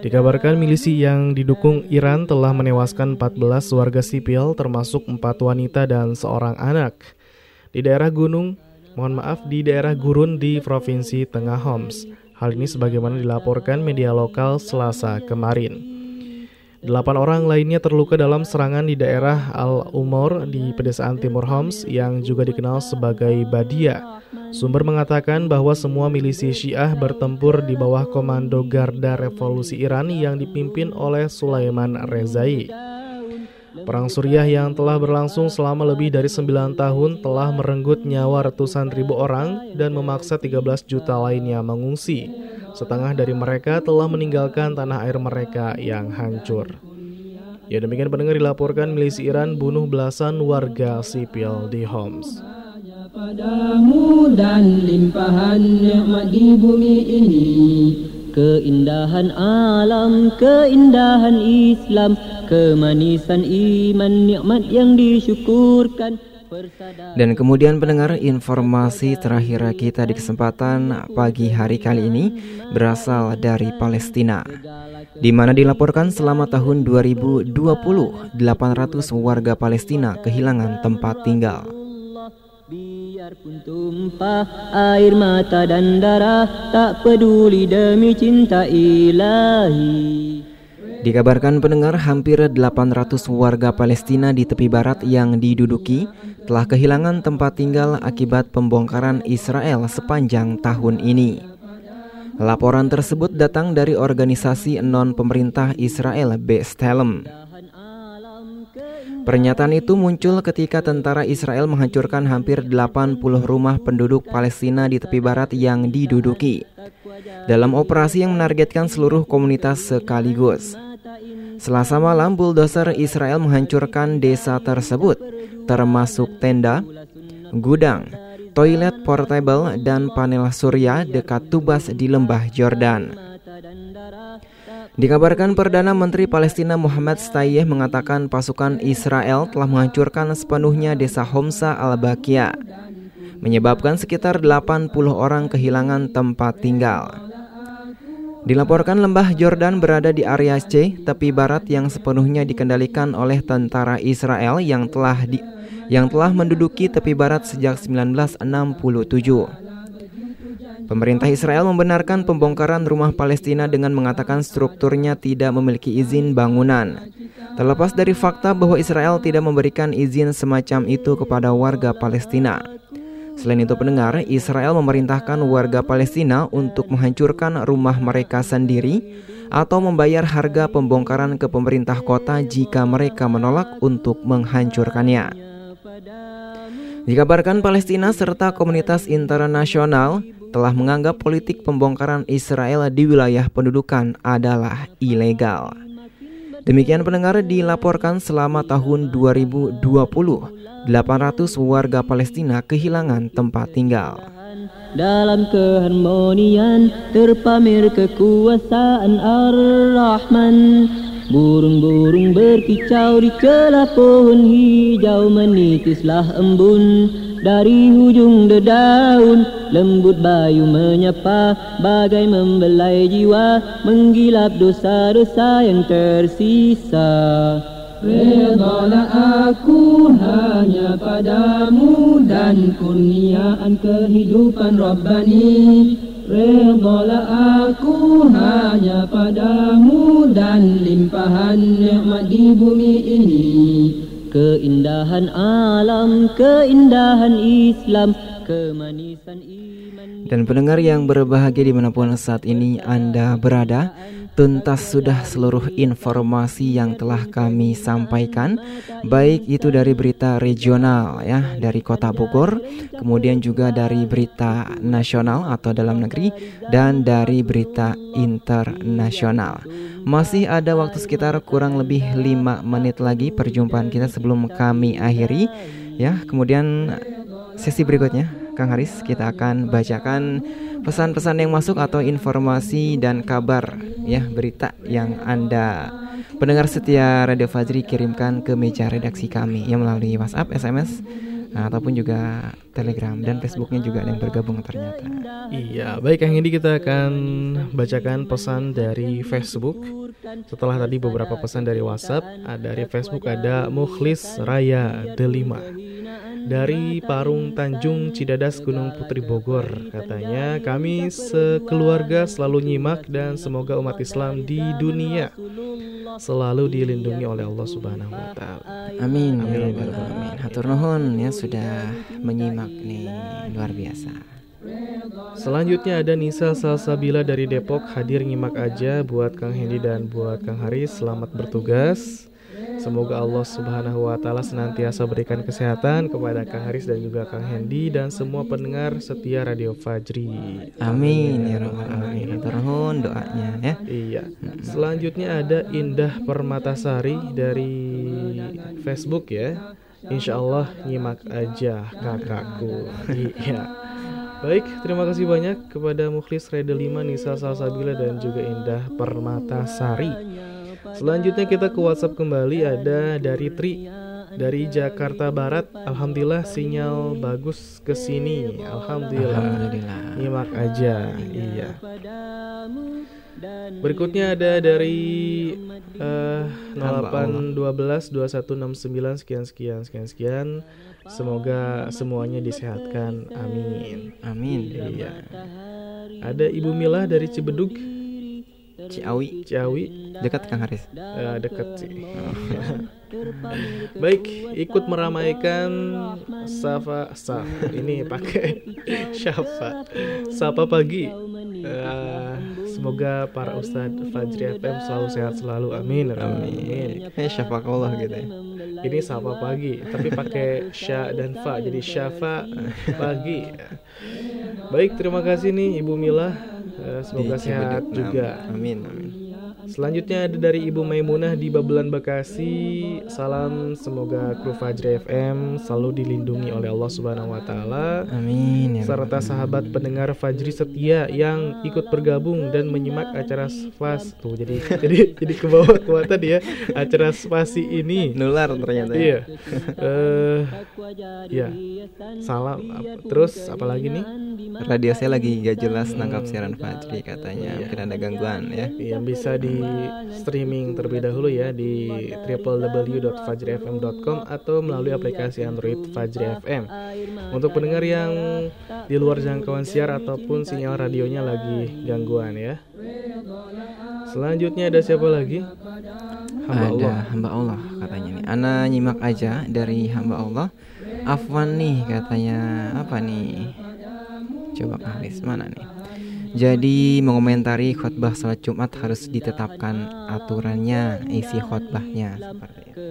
Dikabarkan milisi yang didukung Iran telah menewaskan empat belas warga sipil termasuk empat wanita dan seorang anak di daerah gunung, mohon maaf di daerah gurun di provinsi tengah Homs. Hal ini sebagaimana dilaporkan media lokal Selasa kemarin. Delapan orang lainnya terluka dalam serangan di daerah Al-Umor di pedesaan timur Homs yang juga dikenal sebagai Badia. Sumber mengatakan bahwa semua milisi Syiah bertempur di bawah komando Garda Revolusi Iran yang dipimpin oleh Sulaiman Rezaei. Perang Suriah yang telah berlangsung selama lebih dari sembilan tahun telah merenggut nyawa ratusan ribu orang dan memaksa tiga belas juta lainnya mengungsi. Setengah dari mereka telah meninggalkan tanah air mereka yang hancur. Ya demikian pendengar, dilaporkan milisi Iran bunuh belasan warga sipil di Homs. Padamu dan limpahan nikmat di bumi ini, keindahan alam, keindahan Islam, kemanisan iman, nikmat yang disyukurkan. Dan kemudian pendengar, informasi terakhir kita di kesempatan pagi hari kali ini berasal dari Palestina, di mana dilaporkan selama tahun dua ribu dua puluh, delapan ratus warga Palestina kehilangan tempat tinggal. Biarpun tumpah air mata dan darah, tak peduli demi cinta ilahi. Dikabarkan pendengar, hampir delapan ratus warga Palestina di tepi barat yang diduduki telah kehilangan tempat tinggal akibat pembongkaran Israel sepanjang tahun ini. Laporan tersebut datang dari organisasi non-pemerintah Israel B'Tselem. Pernyataan itu muncul ketika tentara Israel menghancurkan hampir delapan puluh rumah penduduk Palestina di tepi barat yang diduduki dalam operasi yang menargetkan seluruh komunitas sekaligus. Selasa malam, bulldozer Israel menghancurkan desa tersebut, termasuk tenda, gudang, toilet portable, dan panel surya dekat Tubas di Lembah Jordan. Dikabarkan Perdana Menteri Palestina Muhammad Stayeh mengatakan pasukan Israel telah menghancurkan sepenuhnya desa Homsa Al-Bakia, menyebabkan sekitar delapan puluh orang kehilangan tempat tinggal. Dilaporkan Lembah Jordan berada di area C, tepi barat yang sepenuhnya dikendalikan oleh tentara Israel yang telah di, yang telah menduduki tepi barat sejak seribu sembilan ratus enam puluh tujuh. Pemerintah Israel membenarkan pembongkaran rumah Palestina dengan mengatakan strukturnya tidak memiliki izin bangunan. Terlepas dari fakta bahwa Israel tidak memberikan izin semacam itu kepada warga Palestina. Selain itu pendengar, Israel memerintahkan warga Palestina untuk menghancurkan rumah mereka sendiri atau membayar harga pembongkaran ke pemerintah kota jika mereka menolak untuk menghancurkannya. Dikabarkan Palestina serta komunitas internasional telah menganggap politik pembongkaran Israel di wilayah pendudukan adalah ilegal. Demikian pendengar, dilaporkan selama tahun dua ribu dua puluh, delapan ratus warga Palestina kehilangan tempat tinggal. Dalam keharmonian terpamer kekuasaan Ar-Rahman, burung-burung berkicau di celah pohon hijau, menitislah embun dari hujung dedaun, lembut bayu menyapa bagai membelai jiwa, menggilap dosa-dosa yang tersisa. Ridhalah aku hanya padamu dan kurniaan kehidupan Rabbani. Ridhalah aku hanya padamu dan limpahan nikmat di bumi ini. Keindahan alam, keindahan Islam, kemanisan iman. Dan pendengar yang berbahagia dimanapun saat ini Anda berada, tuntas sudah seluruh informasi yang telah kami sampaikan, baik itu dari berita regional ya dari Kota Bogor, kemudian juga dari berita nasional atau dalam negeri, dan dari berita internasional. Masih ada waktu sekitar kurang lebih lima menit lagi perjumpaan kita sebelum kami akhiri ya. Kemudian sesi berikutnya Kang Haris, kita akan bacakan pesan-pesan yang masuk atau informasi dan kabar ya, berita yang Anda pendengar setia Radio Fajri kirimkan ke meja redaksi kami yang melalui WhatsApp, S M S, nah, ataupun juga Telegram dan Facebooknya juga ada yang bergabung ternyata. Iya, baik Kang Hendy, kita akan bacakan pesan dari Facebook. Setelah tadi beberapa pesan dari WhatsApp, dari Facebook ada Mukhlis Raya Delima dari Parung Tanjung Cidadas Gunung Putri Bogor. Katanya, kami sekeluarga selalu nyimak dan semoga umat Islam di dunia selalu dilindungi oleh Allah Subhanahu wa taala. Amin. Amin. Amin. Amin. Hatur nuhun ya sudah menyimak nih, luar biasa. Selanjutnya ada Nisa Salsabila dari Depok, hadir nyimak aja buat Kang Hendy dan buat Kang Haris, selamat bertugas. Semoga Allah Subhanahu wa taala senantiasa berikan kesehatan kepada Kang Haris dan juga Kang Hendy dan semua pendengar setia Radio Fajri. Amin ya rabbal alamin. Terhun doanya ya. Iya. Selanjutnya ada Indah Permatasari dari Facebook ya. Insyaallah nyimak aja kakakku. Iya. Baik, terima kasih banyak kepada Mukhlis Reda lima, Nisa Salsabila dan juga Indah Permatasari. Selanjutnya kita ke WhatsApp kembali, ada dari Tri dari Jakarta Barat. Alhamdulillah sinyal bagus kesini. Alhamdulillah. Alhamdulillah. Nyimak aja. Iya. Berikutnya ada dari uh, nol delapan satu dua dua satu enam sembilan sekian sekian sekian sekian. Semoga semuanya disehatkan. Amin. Amin. Iya. Ada Ibu Mila dari Cibedug, Ciawi. Ciawi. Dekat Kang Haris. Uh, dekat sih. Oh. Baik, ikut meramaikan Safa Saf. Ini pakai Syafa. Sapa pagi. Uh, Semoga para Ustadz Fajri F M selalu sehat selalu. Amin. Amin. Kayak syafakallah gitu ya. Ini sapa pagi, tapi pakai sya dan fa, jadi syafa pagi. Baik, terima kasih nih Ibu Mila. Semoga di sehat Cibeduk juga. Amin. Amin. Selanjutnya ada dari Ibu Maimunah di Babelan Bekasi. Salam, semoga kru Fajri F M selalu dilindungi oleh Allah Subhanahu wa taala. Amin. Serta sahabat pendengar Fajri setia yang ikut bergabung dan menyimak acara Spas. Tuh jadi jadi jadi ke bawah kuat tadi ya. Acara Spasi ini nular ternyata. Iya. Eh ya. Salam. Terus apalagi nih? Radio saya lagi gak jelas nangkap siaran Fajri katanya. Mungkin ada gangguan ya. Yang bisa di streaming terlebih dahulu ya di double-u double-u double-u dot fajri f m dot com atau melalui aplikasi Android Fajri F M. Untuk pendengar yang di luar jangkauan siar ataupun sinyal radionya lagi gangguan ya. Selanjutnya ada siapa lagi? Hamba ada Allah. Hamba Allah katanya nih. Ana nyimak aja dari hamba Allah. Afwan nih katanya, apa nih? Coba Kang Haris mana nih? Jadi mengomentari khotbah salat Jumat harus ditetapkan aturannya, isi khotbahnya seperti itu.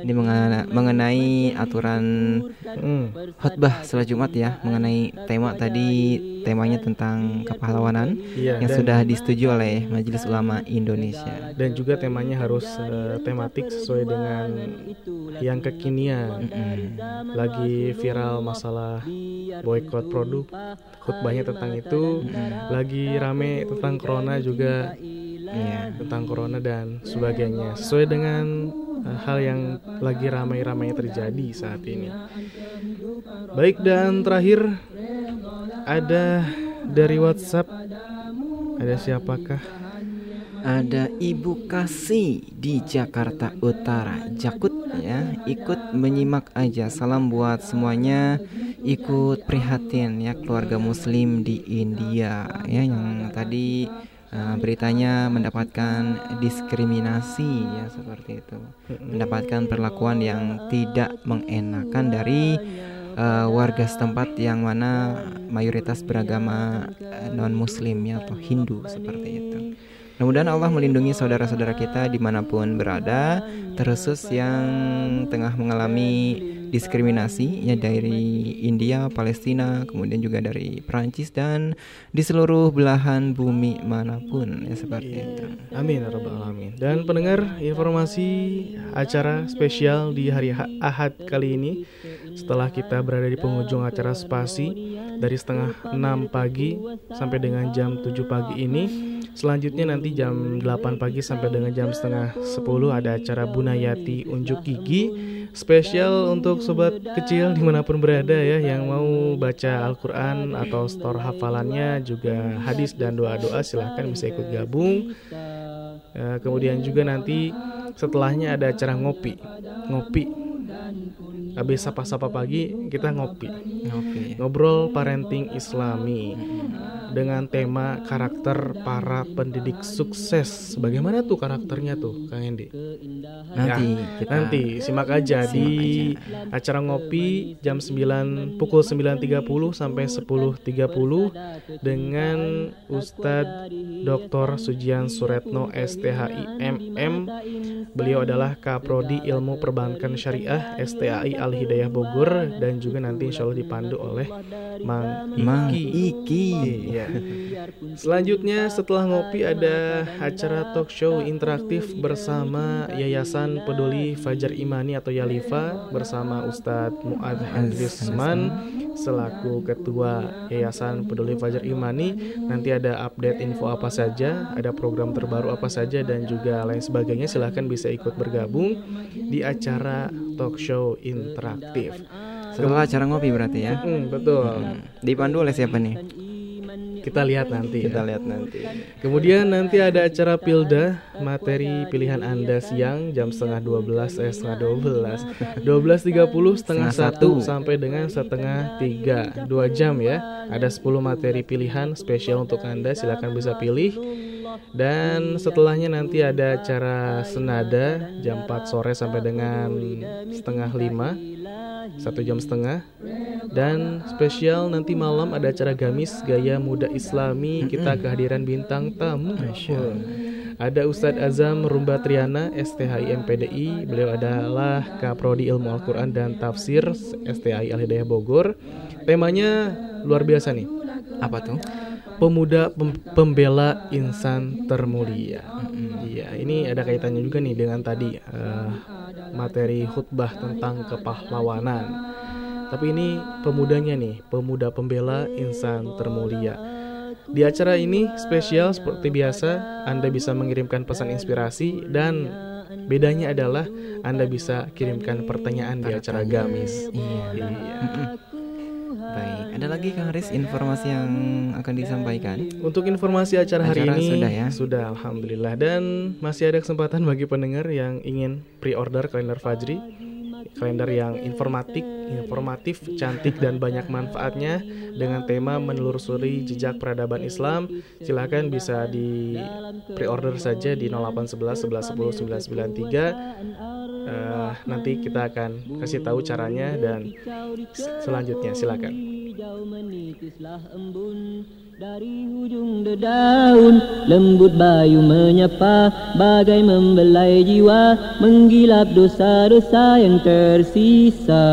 Ini mengena- mengenai aturan hmm, khotbah salat Jumat ya, mengenai tema tadi, temanya tentang kepahlawanan ya, yang sudah disetujui oleh Majelis Ulama Indonesia. Dan juga temanya harus uh, tematik sesuai dengan yang kekinian. Mm-hmm. Lagi viral masalah boykot produk, khotbahnya tentang itu. Mm-hmm. Lagi rame tentang corona juga ya, tentang corona dan sebagainya, sesuai dengan uh, hal yang lagi ramai-ramai terjadi saat ini. Baik, dan terakhir ada dari WhatsApp, ada siapakah? ada Ibu Kasih di Jakarta Utara, Jakut ya, ikut menyimak aja. Salam buat semuanya, ikut prihatin ya keluarga Muslim di India ya yang tadi uh, beritanya mendapatkan diskriminasi ya seperti itu, mendapatkan perlakuan yang tidak mengenakan dari Uh, warga setempat yang mana mayoritas beragama uh, non-muslim ya, atau Hindu seperti itu. Mudah-mudahan Allah melindungi saudara-saudara kita dimanapun berada, terkhusus yang tengah mengalami diskriminasi ya dari India, Palestina, kemudian juga dari Perancis dan di seluruh belahan bumi manapun ya seperti yeah. itu. Amin ya rabbal alamin. Dan pendengar, informasi acara spesial di hari Ahad kali ini, setelah kita berada di penghujung acara Spasi dari setengah enam pagi sampai dengan jam tujuh pagi ini, selanjutnya nanti jam delapan pagi sampai dengan jam setengah sepuluh ada acara Bunayati Unjuk Gigi. Spesial untuk sobat kecil dimanapun berada ya, yang mau baca Al-Quran atau store hafalannya, juga hadis dan doa-doa, silahkan bisa ikut gabung. uh, Kemudian juga nanti setelahnya ada acara ngopi. Ngopi habis sapa-sapa pagi kita ngopi, ngopi. Ngobrol parenting islami dengan tema karakter para pendidik sukses. Bagaimana tuh karakternya tuh Kang Hendy? Nanti ya, kita nanti simak aja simak di aja. Acara ngopi jam sembilan pukul sembilan tiga puluh sampai sepuluh tiga puluh dengan Ustadz Doktor Sujian Suretno S T H I M M. Beliau adalah Kaprodi Ilmu Perbankan Syariah S T A I Al-Hidayah Bogor dan juga nanti insyaallah dipandu oleh Mang Iki. Mang Iki. Ya. Selanjutnya setelah ngopi ada acara talk show interaktif bersama Yayasan Peduli Fajar Imani atau Yalifa bersama Ustadz Muad Andrisman selaku Ketua Yayasan Peduli Fajar Imani. Nanti ada update info apa saja, ada program terbaru apa saja dan juga lain sebagainya. Silahkan bisa ikut bergabung di acara talk show interaktif setelah acara ngopi berarti ya. hmm, Betul. hmm. Dipandu oleh siapa nih? Kita lihat nanti. Kita ya. lihat nanti. Kemudian nanti ada acara Pilda, materi pilihan Anda siang jam setengah dua belas, eh setengah dua belas, dua belas tiga puluh setengah satu sampai dengan setengah tiga, dua jam ya. Ada sepuluh materi pilihan spesial untuk Anda, silakan bisa pilih. Dan setelahnya nanti ada acara Senada jam empat sore sampai dengan setengah lima, satu jam setengah. Dan spesial nanti malam ada acara Gamis Gaya Muda Islami, kita kehadiran bintang tamu. Ada Ustadz Azam Rumba Triana S T H I M P D I. Beliau adalah Kaprodi Ilmu Al-Quran dan Tafsir S T A I Al-Hidayah Bogor. Temanya luar biasa nih. Apa tuh? Pemuda pem- pembela insan termulia. Iya, hmm. ini ada kaitannya juga nih dengan tadi uh, materi khutbah tentang kepahlawanan. Tapi ini pemudanya nih, pemuda pembela insan termulia. Di acara ini spesial seperti biasa, Anda bisa mengirimkan pesan inspirasi dan bedanya adalah Anda bisa kirimkan pertanyaan, pertanyaan. Di acara Gamis. Iya. iya. Baik, ada lagi Kang Haris informasi yang akan disampaikan? Untuk informasi acara, acara hari ini sudah ya? Sudah, alhamdulillah. Dan masih ada kesempatan bagi pendengar yang ingin pre-order kalender Fajri, kalender yang informatif, informatif, cantik dan banyak manfaatnya dengan tema menelusuri jejak peradaban Islam. Silakan bisa di pre-order saja di nol delapan satu satu satu satu nol sembilan sembilan tiga. Uh, nanti kita akan kasih tahu caranya dan selanjutnya silakan. Dari hujung dedaun lembut bayu menyapa, bagai membelai jiwa menggilap dosa-dosa yang tersisa.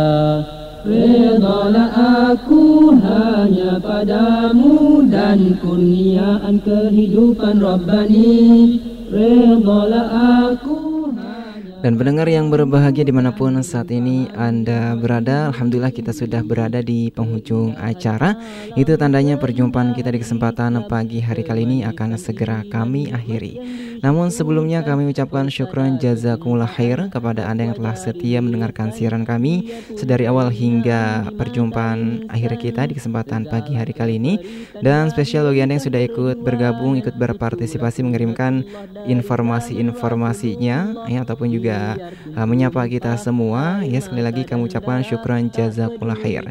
Redalah aku hanya padamu dan kurniaan kehidupan Rabbani. Redalah aku. Dan pendengar yang berbahagia dimanapun saat ini Anda berada, alhamdulillah kita sudah berada di penghujung acara. Itu tandanya perjumpaan kita di kesempatan pagi hari kali ini akan segera kami akhiri. Namun sebelumnya kami ucapkan syukran jazakumullah khair kepada Anda yang telah setia mendengarkan siaran kami sedari awal hingga perjumpaan akhir kita di kesempatan pagi hari kali ini. Dan spesial bagi Anda yang sudah ikut bergabung, ikut berpartisipasi mengirimkan informasi-informasinya ya, ataupun juga uh, menyapa kita semua. Ya, sekali lagi kami ucapkan syukran jazakumullah khair.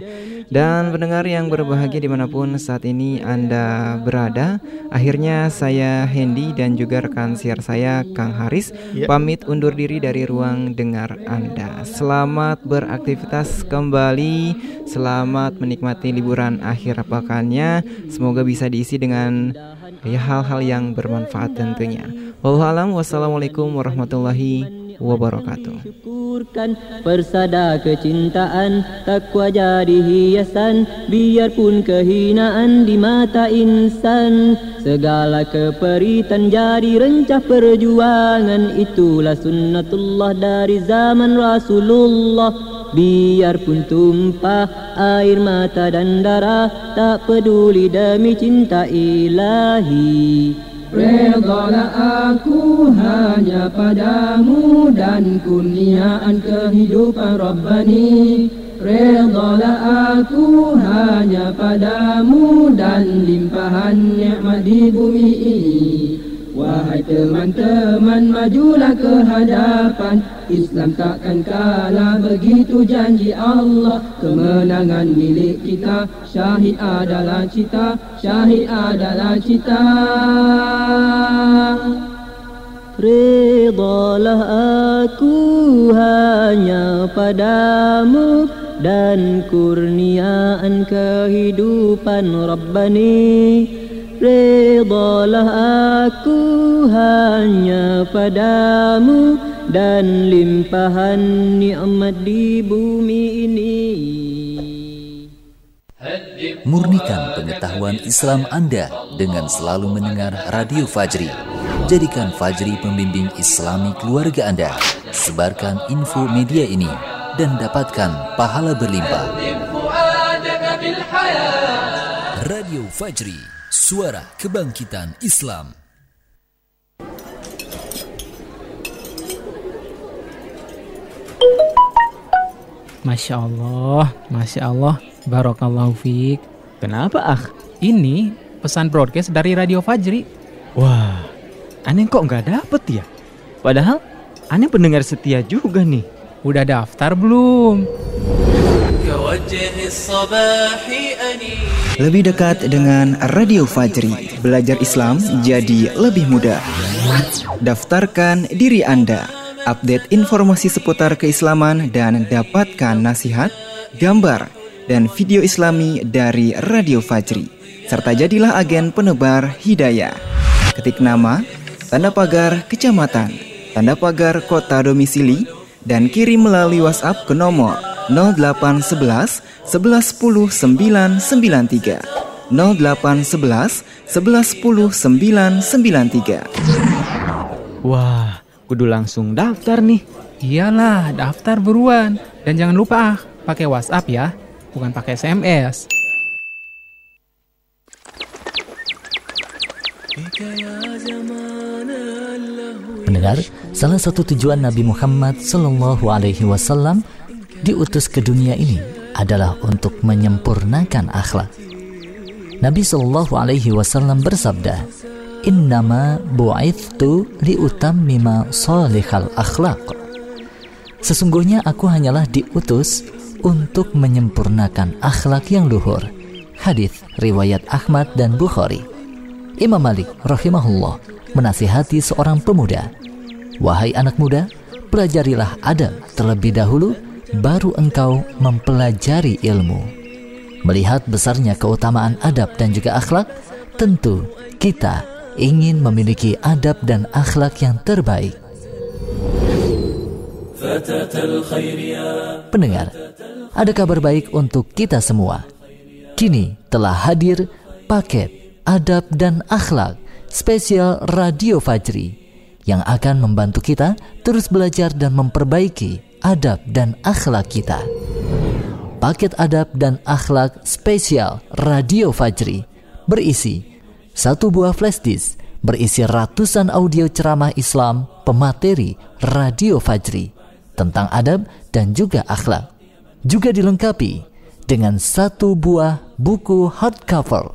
Dan pendengar yang berbahagia dimanapun saat ini Anda berada, akhirnya saya Hendy dan juga rekan siar saya Kang Haris yeah. pamit undur diri dari ruang dengar Anda. Selamat beraktivitas kembali, selamat menikmati liburan akhir pekannya. Semoga bisa diisi dengan ya, hal-hal yang bermanfaat tentunya. Wallahu a'lam. Wassalamualaikum warahmatullahi wabarakatuh. Syukurkan persada kecintaan, takwa jadi hiasan, biarpun kehinaan di mata insan, segala keperitan jadi rencah perjuangan. Itulah sunnatullah dari zaman Rasulullah. Biarpun tumpah air mata dan darah, tak peduli demi cinta ilahi. Redalah aku hanya padamu dan kurniaan kehidupan Rabbani. Redalah aku hanya padamu dan limpahan nikmat di bumi ini. Wahai teman-teman, majulah ke hadapan, Islam takkan kalah, begitu janji Allah. Kemenangan milik kita, syahid adalah cita, syahid adalah cita. Ridalah aku hanya padamu dan kurniaan kehidupan Rabbani. Ridalah aku hanya padamu dan limpahan nikmat di bumi ini. Murnikan pengetahuan Islam Anda dengan selalu mendengar Radio Fajri. Jadikan Fajri pembimbing Islami keluarga Anda. Sebarkan info media ini dan dapatkan pahala berlimpah. Radio Fajri, suara kebangkitan Islam. Masya Allah, Masya Allah, Barakallahu fiik. Kenapa ah? Ini pesan broadcast dari Radio Fajri. Wah, aneh kok nggak dapet ya? Padahal aneh pendengar setia juga nih. Udah daftar belum? Lebih dekat dengan Radio Fajri, belajar Islam jadi lebih mudah. Daftarkan diri Anda, update informasi seputar keislaman dan dapatkan nasihat, gambar, dan video Islami dari Radio Fajri. Serta jadilah agen penebar hidayah. Ketik nama, tanda pagar kecamatan, tanda pagar kota domisili, dan kirim melalui WhatsApp ke nomor nol delapan satu satu satu satu nol sembilan sembilan tiga nol delapan satu satu satu satu nol sembilan sembilan tiga. Wah, kudu langsung daftar nih. Iyalah, daftar buruan. Dan jangan lupa ah, pakai WhatsApp ya, bukan pakai S M S. Pendengar, salah satu tujuan Nabi Muhammad Sallallahu Alaihi Wasallam diutus ke dunia ini adalah untuk menyempurnakan akhlak. Nabi Shallallahu Alaihi Wasallam bersabda, "Innama bu'ithtu liutammima shalihal akhlaq." Sesungguhnya aku hanyalah diutus untuk menyempurnakan akhlak yang luhur. Hadis riwayat Ahmad dan Bukhari. Imam Malik rahimahullah menasihati seorang pemuda, "Wahai anak muda, pelajarilah adab terlebih dahulu, baru engkau mempelajari ilmu." Melihat besarnya keutamaan adab dan juga akhlak, tentu kita ingin memiliki adab dan akhlak yang terbaik. Pendengar, ada kabar baik untuk kita semua. Kini telah hadir paket adab dan akhlak spesial Radio Fajri yang akan membantu kita terus belajar dan memperbaiki adab dan akhlak kita. Paket adab dan akhlak spesial Radio Fajri berisi satu buah flashdisk berisi ratusan audio ceramah Islam pemateri Radio Fajri tentang adab dan juga akhlak. Juga dilengkapi dengan satu buah buku hardcover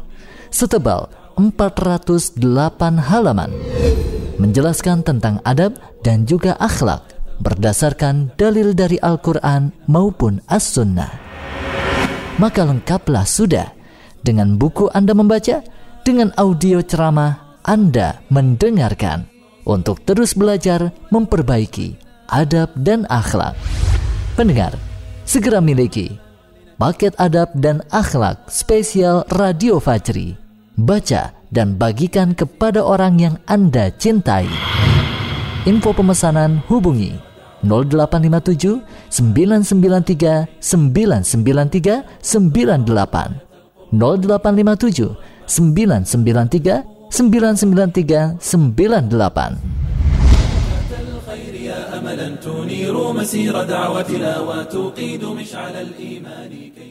setebal empat ratus delapan halaman menjelaskan tentang adab dan juga akhlak berdasarkan dalil dari Al-Quran maupun As-Sunnah. Maka lengkaplah sudah dengan buku Anda membaca, dengan audio ceramah Anda mendengarkan untuk terus belajar memperbaiki adab dan akhlak. Pendengar, segera miliki paket adab dan akhlak spesial Radio Fajri. Baca dan bagikan kepada orang yang Anda cintai. Info pemesanan hubungi nol delapan lima tujuh sembilan sembilan tiga sembilan sembilan tiga sembilan delapan nol delapan lima tujuh sembilan sembilan tiga sembilan sembilan tiga sembilan delapan.